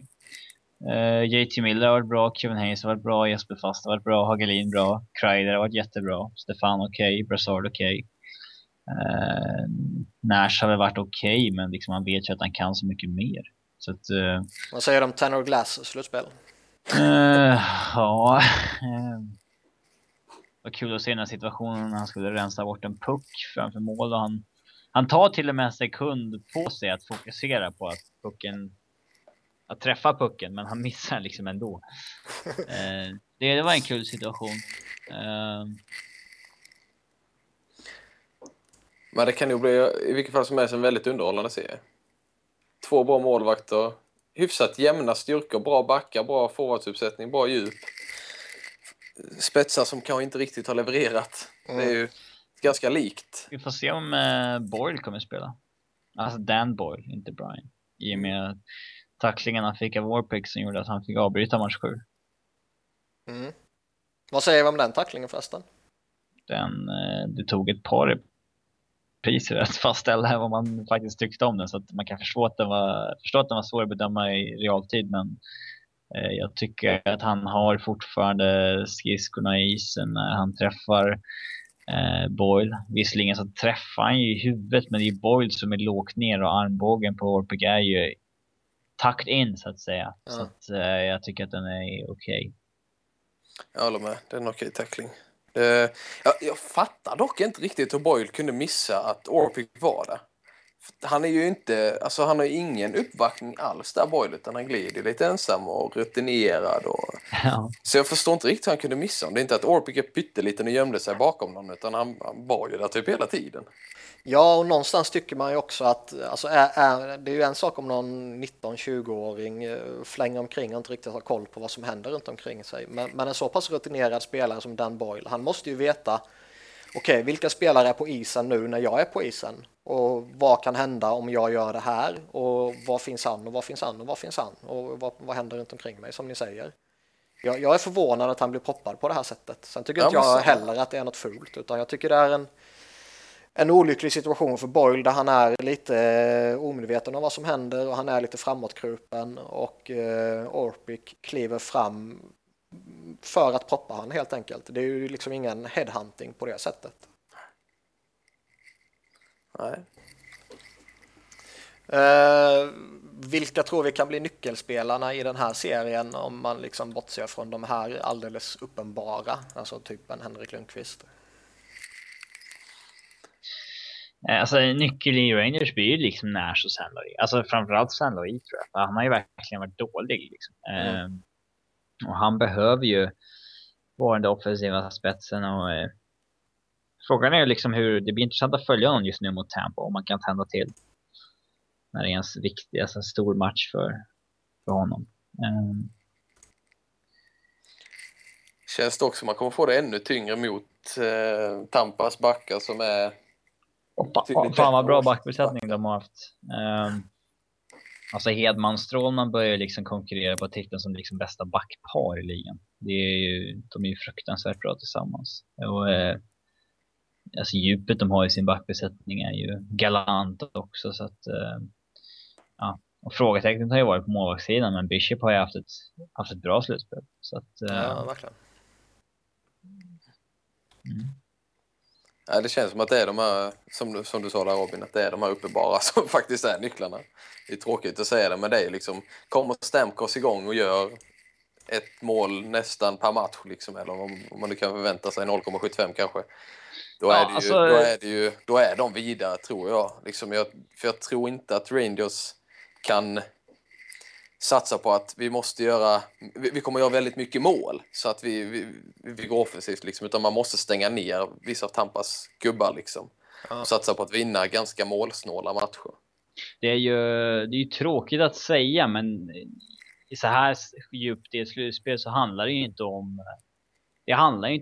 JT Miller har varit bra, Kevin Hayes har varit bra, Jesper Fast har varit bra, Hagelin bra, Kreider har varit jättebra, Stefan okej, Brassard okej, Nash har väl varit okej, men liksom man vet ju att han kan så mycket mer. Så att, vad säger de om Tanner Glass slutspel? Ja, vad kul att se den här situationen när han skulle rensa bort en puck framför mål och han tar till och med en sekund på sig att fokusera på att pucken, att träffa pucken, men han missar liksom ändå. Det var en kul situation. Men det kan ju bli i vilket fall som helst en väldigt underhållande serie. Två bra målvakter, hyfsat jämna styrkor, bra backar, bra forwardsuppsättning, bra djup. Spetsar som kanske inte riktigt har levererat. Det är ju ganska likt. Vi får se om Boyle kommer spela. Alltså Dan Boyle, inte Brian. I och med tacklingen han fick av Warpick som gjorde att han fick avbryta match 7. Mm. Vad säger vi om den tacklingen förresten? Det tog ett par priser att fastställa vad man faktiskt tyckte om den, så att man kan förstå att den var svår att bedöma i realtid, men jag tycker att han har fortfarande skridskorna i isen när han träffar Boyle. Visserligen så träffar han ju i huvudet, men det är Boyle som är lågt ner och armbågen på Warpick är ju takt in så att säga. Ja. Så att, jag tycker att den är okej. Jag håller med, det är en okej tackling. Jag fattar dock inte riktigt hur Boyle kunde missa att Orpik var där. Han är ju inte, alltså han har ju ingen uppvaktning alls där Boyle, utan han glider lite ensam och rutinerad och... Ja. Så jag förstår inte riktigt hur han kunde missa om det är inte att Orpik är pytteliten och gömde sig bakom någon, utan han var ju där typ hela tiden. Ja, och någonstans tycker man ju också att alltså, det är ju en sak om någon 19-20-åring flänger omkring och inte riktigt har koll på vad som händer runt omkring sig. Men en så pass rutinerad spelare som Dan Boyle, han måste ju veta okej, vilka spelare är på isen nu när jag är på isen? Och vad kan hända om jag gör det här? Och vad finns han? Och vad finns han? Och vad finns han? Och vad händer runt omkring mig, som ni säger? Jag är förvånad att han blir poppad på det här sättet. Sen tycker inte jag heller att det är något fult, utan jag tycker det är en olycklig situation för Boyle, där han är lite omedveten om vad som händer och han är lite framåtkrupen och Orpik kliver fram för att poppa han helt enkelt. Det är ju liksom ingen headhunting på det sättet. Nej. Vilka tror vi kan bli nyckelspelarna i den här serien om man liksom bortser från de här alldeles uppenbara, alltså typen Henrik Lundqvist? Alltså nyckel i Rangers blir ju liksom Nash och San Louis. Alltså framförallt San Louis tror jag. Han har ju verkligen varit dålig liksom. Och han behöver ju vara den där offensiva spetsen och frågan är liksom hur det blir intressant att följa honom just nu mot Tampa, om man kan tända till när det är ens viktigaste stor match för honom. Känns det också man kommer få det ännu tyngre mot Tampas backar som är fan vad bra backbesättning de har haft. Alltså Hedman Strålman börjar liksom konkurrera på titeln som liksom bästa backpar i ligan. De är ju fruktansvärt bra tillsammans. Och alltså djupet de har i sin backbesättning är ju galant också, så att ja, och frågetecknet har ju varit på målvaktssidan, men Bishop har ju haft ett bra slutspel, så att ja, verkligen. Ja, det känns som att det är de här, som du sa där Robin, att det är de här uppenbara som faktiskt är nycklarna. Det är tråkigt att säga det, men det är liksom, kommer Stamkos igång och gör ett mål nästan per match liksom, eller om man nu kan förvänta sig 0,75 kanske. Då är de vidare tror jag. Liksom jag tror inte att Rangers kan satsa på att vi kommer göra väldigt mycket mål så att vi går offensivt liksom, utan man måste stänga ner vissa av Tampas gubbar liksom, och satsa på att vinna ganska målsnåla matcher. Det är ju tråkigt att säga, men i så här djupt i ett slutspel så handlar det ju inte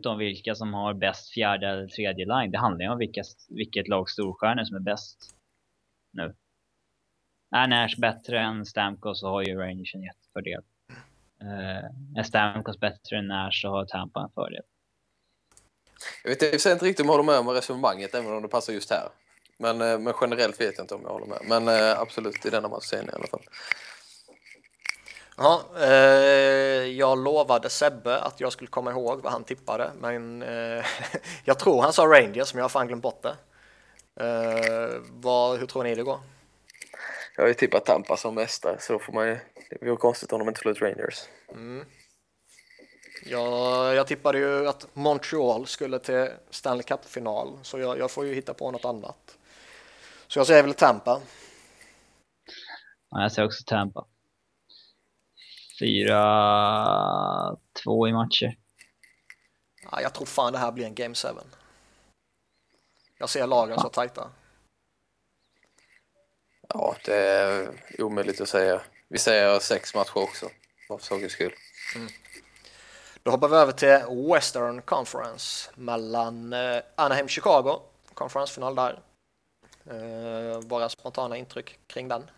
om vilka som har bäst fjärde eller tredje line. Det handlar ju om vilket lag storstjärnor som är bäst nu. Är Nash bättre än Stamkos så har ju Rangers en jättefördel. Är Stamkos bättre än Nash så har Tampa en fördel. Jag vet inte riktigt om jag håller med resonemanget, även om det passar just här. Men generellt vet jag inte om jag håller med. Men absolut, i denna matchen i alla fall. Ja, jag lovade Sebbe att jag skulle komma ihåg vad han tippade, men jag tror han sa Rangers, men jag har fan glömt bort det. Hur tror ni det går? Jag har ju tippat Tampa som mästare, så får man ju... Det var konstigt om de inte förlorat Rangers. Mm. Jag tippade ju att Montreal skulle till Stanley Cup-final, så jag får ju hitta på något annat. Så jag säger väl Tampa. Ja, jag säger också Tampa. 4-2 i matcher. Ja, jag tror fan det här blir en Game 7. Jag ser lagen så tajta. Ja, det är omöjligt att säga. Vi säger 6 matcher också. Vad sakens skull. Mm. Då hoppar vi över till Western Conference mellan Anaheim och Chicago. Konferensfinal där. Bara spontana intryck kring den.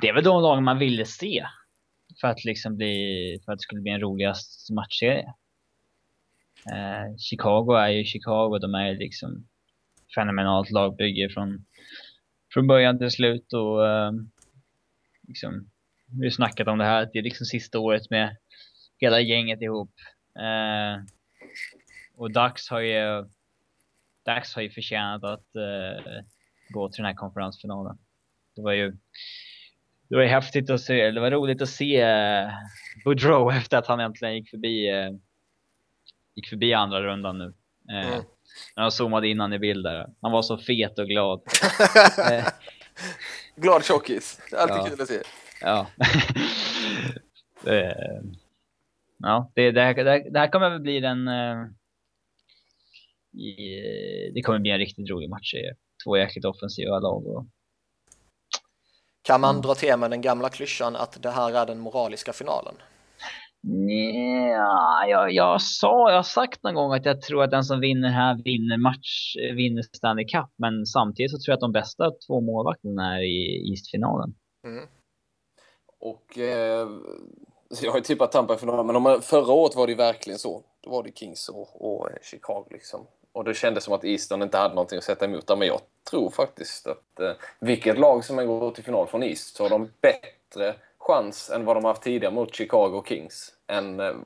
Det är väl de lagen man ville se för att liksom för att det skulle bli en roligast matchserie. Chicago är ju Chicago, de är liksom fenomenalt lagbygge från början till slut, och liksom, vi har snackat om det här, det är liksom sista året med hela gänget ihop. Och Dax har ju förtjänat att gå till den här konferensfinalen. Det var ju häftigt att se. Det var roligt att se Boudreau efter att han äntligen gick förbi andra rundan nu. När han zoomade in han i bild där. Han var så fet och glad. Glad tjockis. Alltid kul att se. Ja. Ja, det här kommer väl bli det kommer bli en riktigt rolig match. 2 jäkligt offensiva lag. Kan man dra till med den gamla klyschan att det här är den moraliska finalen? Ja, jag har sagt någon gång att jag tror att den som vinner här vinner Stanley Cup, men samtidigt så tror jag att de bästa 2 målvakterna är i East-finalen. Mm. Och jag har ju tippat Tampa i finalen, men förra året var det verkligen så. Då var det Kings och Chicago liksom. Och det kändes som att Eastern inte hade någonting att sätta emot där. Men jag tror faktiskt att vilket lag som än går till final från East så har de bättre chans än vad de har haft tidigare mot Chicago Kings. Än vad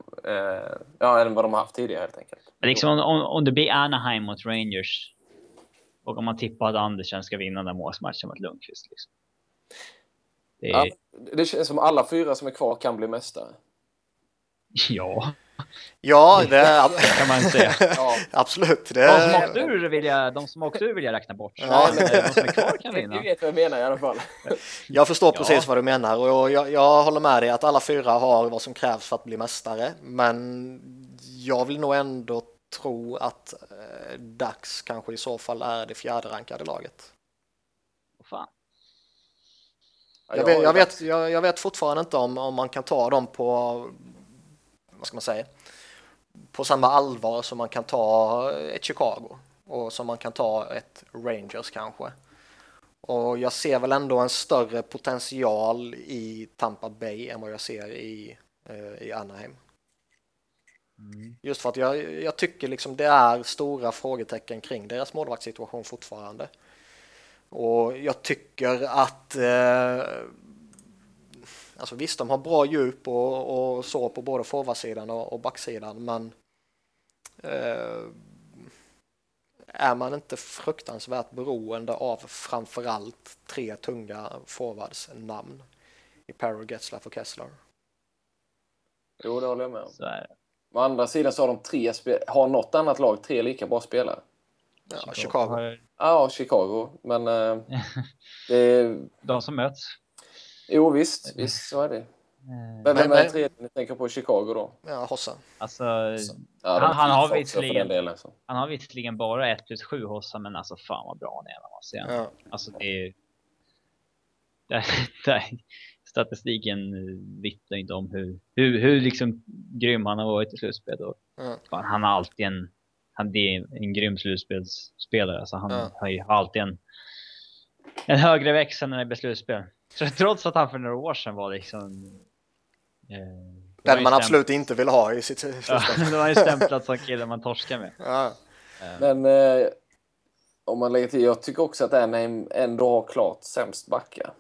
de har haft tidigare helt enkelt. Men liksom om det blir Anaheim mot Rangers och om man tippar att Andersson ska vinna den målsmatchen mot Lundqvist liksom. Det känns som alla 4 som är kvar kan bli mästare. Ja. Ja, det kan man säga. Ja. Absolut. Det... De som åkte ur vill jag räkna bort. Ja. Men de som är kvar kan vinna. Du vet vad jag menar i alla fall. Jag förstår precis vad du menar, och jag håller med dig att alla 4 har vad som krävs för att bli mästare. Men jag vill nog ändå tro att Dax kanske i så fall är det 4:e rankade laget. Vad fan. Jag vet fortfarande inte om man kan ta dem på... Vad ska man säga? På samma allvar som man kan ta ett Chicago och som man kan ta ett Rangers kanske. Och jag ser väl ändå en större potential i Tampa Bay än vad jag ser i Anaheim. Mm. Just för att jag tycker liksom det är stora frågetecken kring deras målvaktssituation fortfarande. Och jag tycker att... Alltså visst, de har bra djup och så på både forwardsidan och backsidan, men är man inte fruktansvärt beroende av framförallt 3 tunga forwardsnamn i Perro, Getzlaf och Kessler? Jo, det håller jag med om. Å andra sidan så har de 3 har något annat lag 3 lika bra spelare. Ja, Chicago. Ja, Chicago, men det är... de som möts. Jo, visst, så är det. Vem är tredje ni tänker på i Chicago då? Ja, Hossa. Alltså, han har visserligen bara 1+7 Hossa, men alltså fan vad bra han är. Ja. Alltså det är ju... Statistiken vittnar inte om hur liksom grym han har varit i slutspel. Ja. Han har alltid en grym slutspelsspelare. Alltså han har ju alltid en högre växt än i beslutspel. Så trots att han för några år sedan var liksom... den man absolut inte vill ha i sitt slutspel. Ja, det var ju stämplat som killen man torskar med. Ja. Men om man lägger till, jag tycker också att Anaheim ändå har klart sämst backa.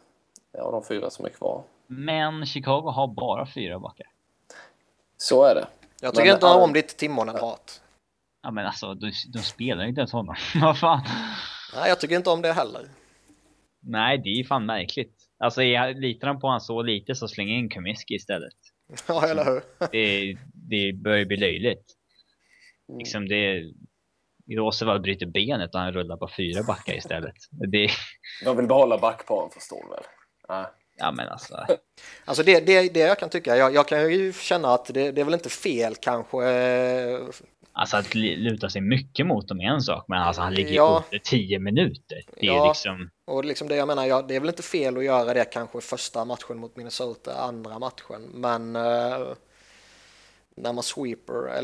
Ja, de 4 som är kvar. Men Chicago har bara 4 backar. Så är det. Jag tycker inte om ditt Timonen hat. Ja men alltså, de spelar inte ens honom. Vad fan? Nej, jag tycker inte om det heller. Nej, det är ju fan märkligt. Alltså jag litar han på han så lite så slänger in Kumiski istället. Ja, eller hur? det börjar bli löjligt. Liksom det... Roosevelt bryter benet och han rullar på 4 backar istället. Det... De vill behålla backparen, förstår du väl? Nej. Ja, men alltså. Alltså det jag kan tycka, jag kan ju känna att det är väl inte fel kanske. Alltså att luta sig mycket mot dem är en sak, men alltså han ligger under 10 minuter. Det är liksom... Och liksom det jag menar, det är väl inte fel att göra det kanske första matchen mot Minnesota, andra matchen, men när man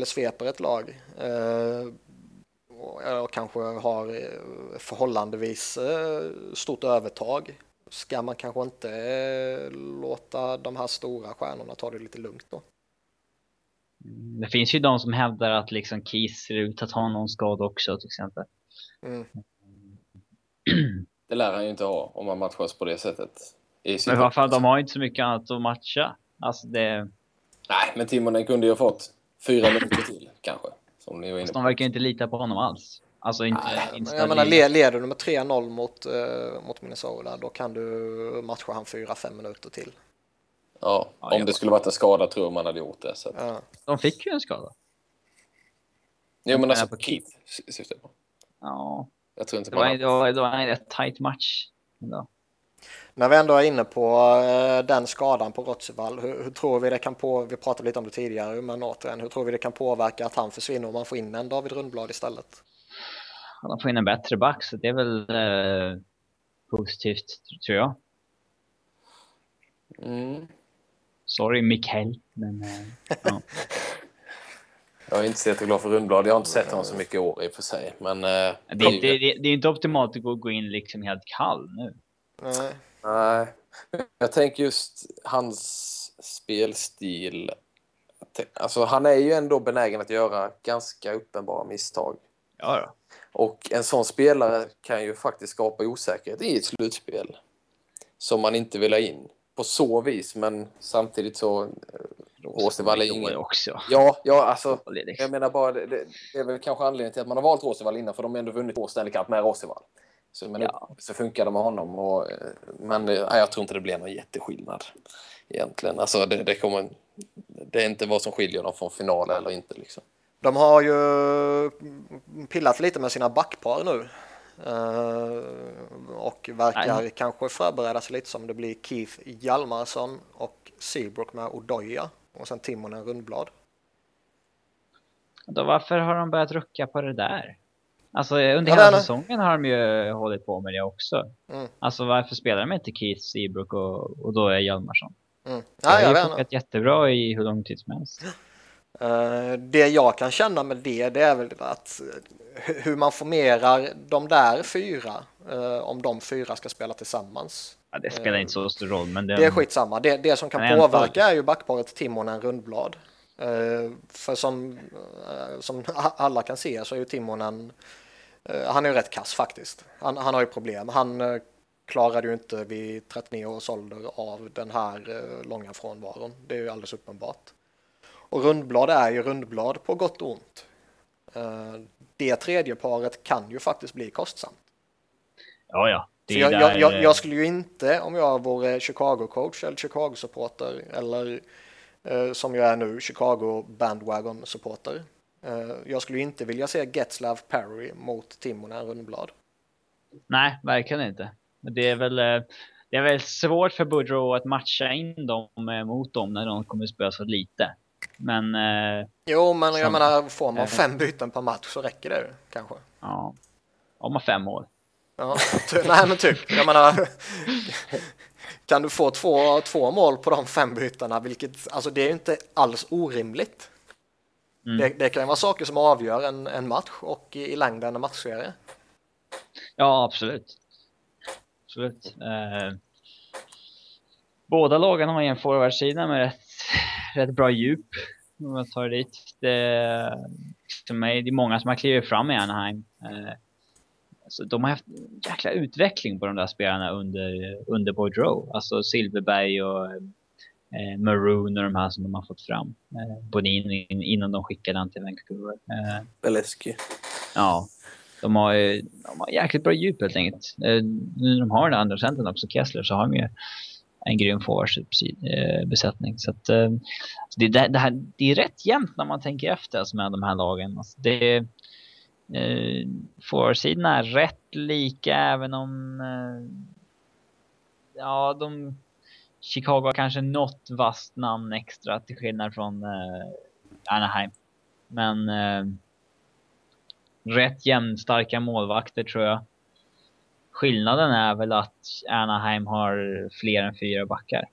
sveper ett lag och kanske har förhållandevis stort övertag, ska man kanske inte låta de här stora stjärnorna ta det lite lugnt då. Det finns ju de som hävdar att liksom Keys ser ut att ha någon skada också till exempel. Mm. Det lär han ju inte ha om man matchas på det sättet. Men varför, de har inte så mycket annat att matcha. Alltså det... Nej, men Timonen kunde ju ha fått 4 minuter till kanske. Som ni var inne på. De verkar inte lita på honom alls. Alltså inte. Nej, jag menar, leder du med 3-0 mot Minnesota, då kan du matcha han 4-5 minuter till. Ja, om det skulle varit en skada tror man hade gjort det. Så att... ja. De fick ju en skada. Jo, men alltså på Keith syftar jag på. Ja. Jag tror inte på det. Det var en rätt tight match. Ja. När vi ändå är inne på den skadan på Rotsevall, hur tror vi det kan påverka, vi pratade lite om det tidigare, men återigen, hur tror vi det kan påverka att han försvinner om man får in en David Rundblad istället? Han får in en bättre back, så det är väl positivt, tror jag. Mm. Sorry Mikael, men ja. Jag är inte så jätteglad för Rundblad. Jag har inte sett honom så mycket i år i och för sig, men det är inte optimalt att gå in liksom helt kall nu. Nej. Jag tänker just hans spelstil. Alltså han är ju ändå benägen att göra ganska uppenbara misstag. Ja då. Och en sån spelare kan ju faktiskt skapa osäkerhet i ett slutspel som man inte vill ha in. På så vis, men samtidigt så Roosevall är ingen också. Ja, alltså jag menar bara det är väl kanske anledningen till att man har valt Roosevall innan, för de har ändå vunnit 2 Stanley Cup med Roosevall. Så men så funkar det med honom och men jag tror inte det blir någon jätteskillnad egentligen. Alltså det är inte vad som skiljer dem från final eller inte liksom. De har ju pillat lite med sina backpar nu. Och verkar kanske förbereda sig lite som det blir Keith Hjalmarsson och Seabrook med Odoja och sen Timonen Rundblad. Då varför har de börjat rucka på det där? Alltså under hela säsongen har de ju hållit på med det också. Mm. Alltså varför spelar de inte Keith, Seabrook och Odoja Hjalmarsson? Mm. Ja, jag har funkat jättebra i hur lång tid som helst. Det jag kan känna med det är väl att hur man formerar de där 4, om de 4 ska spela tillsammans. Ja, det spelar inte så stor roll, men det är skitsamma. Det som kan påverka är ju backparet Timonen Rundblad. För som alla kan se så är ju Timonen, han är ju rätt kass faktiskt. Han har ju problem. Han klarade ju inte vid 39 års ålder av den här långa frånvaron. Det är ju alldeles uppenbart. Och Rundblad är ju Rundblad på gott och ont. Det tredje paret kan ju faktiskt bli kostsamt. Ja. Jag skulle ju inte, om jag vore Chicago-coach eller Chicago-supporter eller som jag är nu, Chicago-bandwagon-supporter. Jag skulle ju inte vilja se Getzlav Perry mot Timonen Rundblad. Nej, verkligen inte. Det är väl... det är väl svårt för Boudreau att matcha in dem mot dem när de kommer spela så lite. Men, jag menar, får man 5 byten per match så räcker det kanske. Ja, om man 5 mål. Ja, nej men typ, jag menar, kan du få 2 mål på de 5 bytena, vilket, alltså det är ju inte alls orimligt. Mm. Det kan ju vara saker som avgör en match och i längden en matchserie. Ja, absolut. Båda lagen har en forwardsida med rätt bra djup om jag tar dit. Det är många som har klivit fram i Anaheim. Alltså, de har haft jäkla utveckling på de där spelarna under Boudreau. Alltså Silverberg och Maroon och de här som de har fått fram. Bonin innan de skickade han till Vancouver. Beleski. Ja, de har jäkligt bra djup helt enkelt. Nu när de har den andra centern också, Kessler, så har de ju en grym forwardsbesättning. Så att, det är rätt jämnt när man tänker efter alltså, med de här lagen. Alltså, det är... Forwardsidorna är rätt lika, även om Chicago har kanske något vasst namn extra till skillnad från Anaheim, men rätt jämnstarka målvakter tror jag. Skillnaden är väl att Anaheim har fler än 4 backar.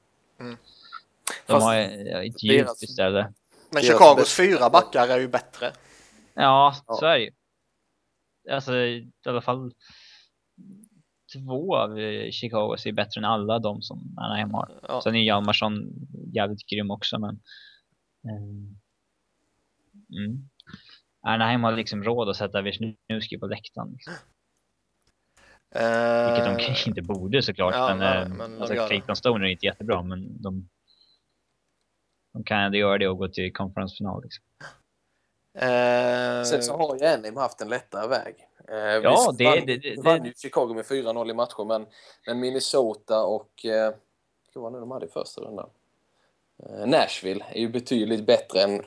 De har ett djup istället. Men Chicagos 4 backar är ju bättre. Ja, så är det ju. Alltså i alla fall 2 av Chicagos är bättre än alla de som Anaheim har. Ja. Sen är Hjalmarsson jävligt grym också, men Anaheim har liksom råd att sätta Wisniewski på läktaren liksom. Vilket de inte borde såklart, ja, men alltså, Clayton Stone är inte jättebra, men de kan ändå göra det och gå till konferensfinal liksom. Sen så har ju Anaheim haft en lättare väg. Vann ju Chicago med 4-0 i matcher, men Minnesota och de hade i första rundan. Nashville är ju betydligt bättre än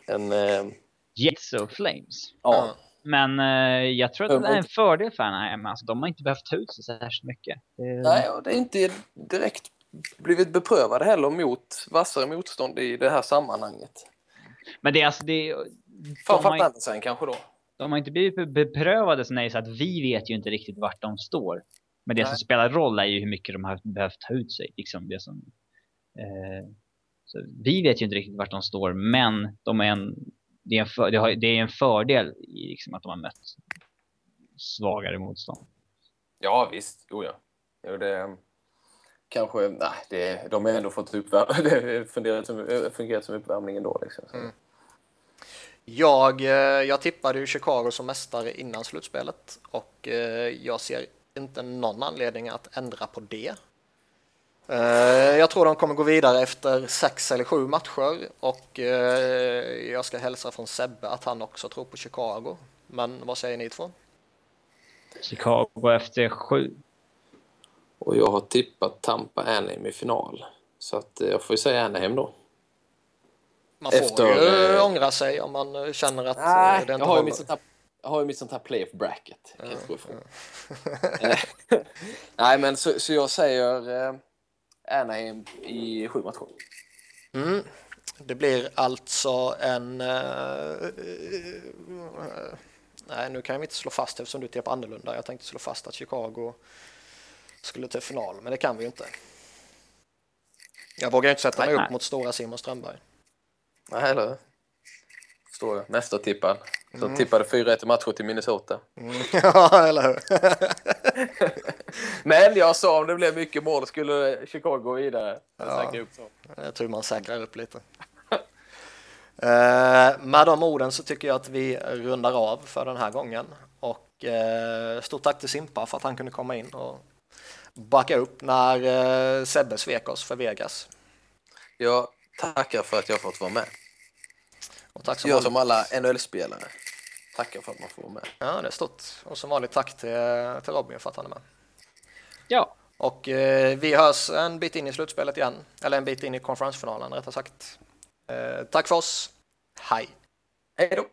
Jets och Flames. Ja. Men jag tror att det är en fördel för Anaheim. Alltså, de har inte behövt ta ut sig särskilt mycket. Nej, och det är inte direkt blivit beprövade heller mot vassare motstånd i det här sammanhanget. Men det är alltså det. Andersson kanske då. De har inte blivit beprövade, så att vi vet ju inte riktigt vart de står. Men det som spelar roll är ju hur mycket de har behövt ta ut sig. Liksom det som, så vi vet ju inte riktigt vart de står, men det är en fördel i, liksom, att de har mött svagare motstånd. Ja visst, jo, det kanske, de har ändå fått uppvärmning. Det fungerat som uppvärmning ändå liksom. Jag tippade ju Chicago som mästare innan slutspelet, och jag ser inte någon anledning att ändra på det. Jag tror de kommer gå vidare efter 6 eller 7 matcher, och jag ska hälsa från Sebbe att han också tror på Chicago. Men vad säger ni två? Chicago efter 7. Och jag har tippat Tampa Anaheim i final, så att jag får ju säga Anaheim då. Man får ju ångra sig om man känner att det inte håller. Jag har ju mitt sånt här playoff bracket. Nej, men så jag säger Anaheim i 7 matcher. Det blir alltså en... nej, nu kan jag inte slå fast eftersom du tippar annorlunda. Jag tänkte slå fast att Chicago skulle till final, men det kan vi ju inte. Jag vågar inte sätta mig upp mot stora Simon Strömberg. Nej, eller? Står jag. Nästa tippan. Så tippade 4-1 matcher till Minnesota. Ja, eller hur? Men jag sa om det blev mycket mål skulle Chicago gå vidare. Jag tror man säkrar upp lite. Med de orden så tycker jag att vi rundar av för den här gången. Och stort tack till Simpa för att han kunde komma in och backa upp när Sebbe svek oss för Vegas. Ja. Tackar för att jag fått vara med. Och tack som jag som alla NHL-spelare. Tackar för att man får vara med. Ja, det är stort. Och som vanligt tack till Robin för att han är med. Ja. Och vi hörs en bit in i slutspelet igen. Eller en bit in i konferensfinalen rättare sagt. Tack för oss. Hej. Hej då.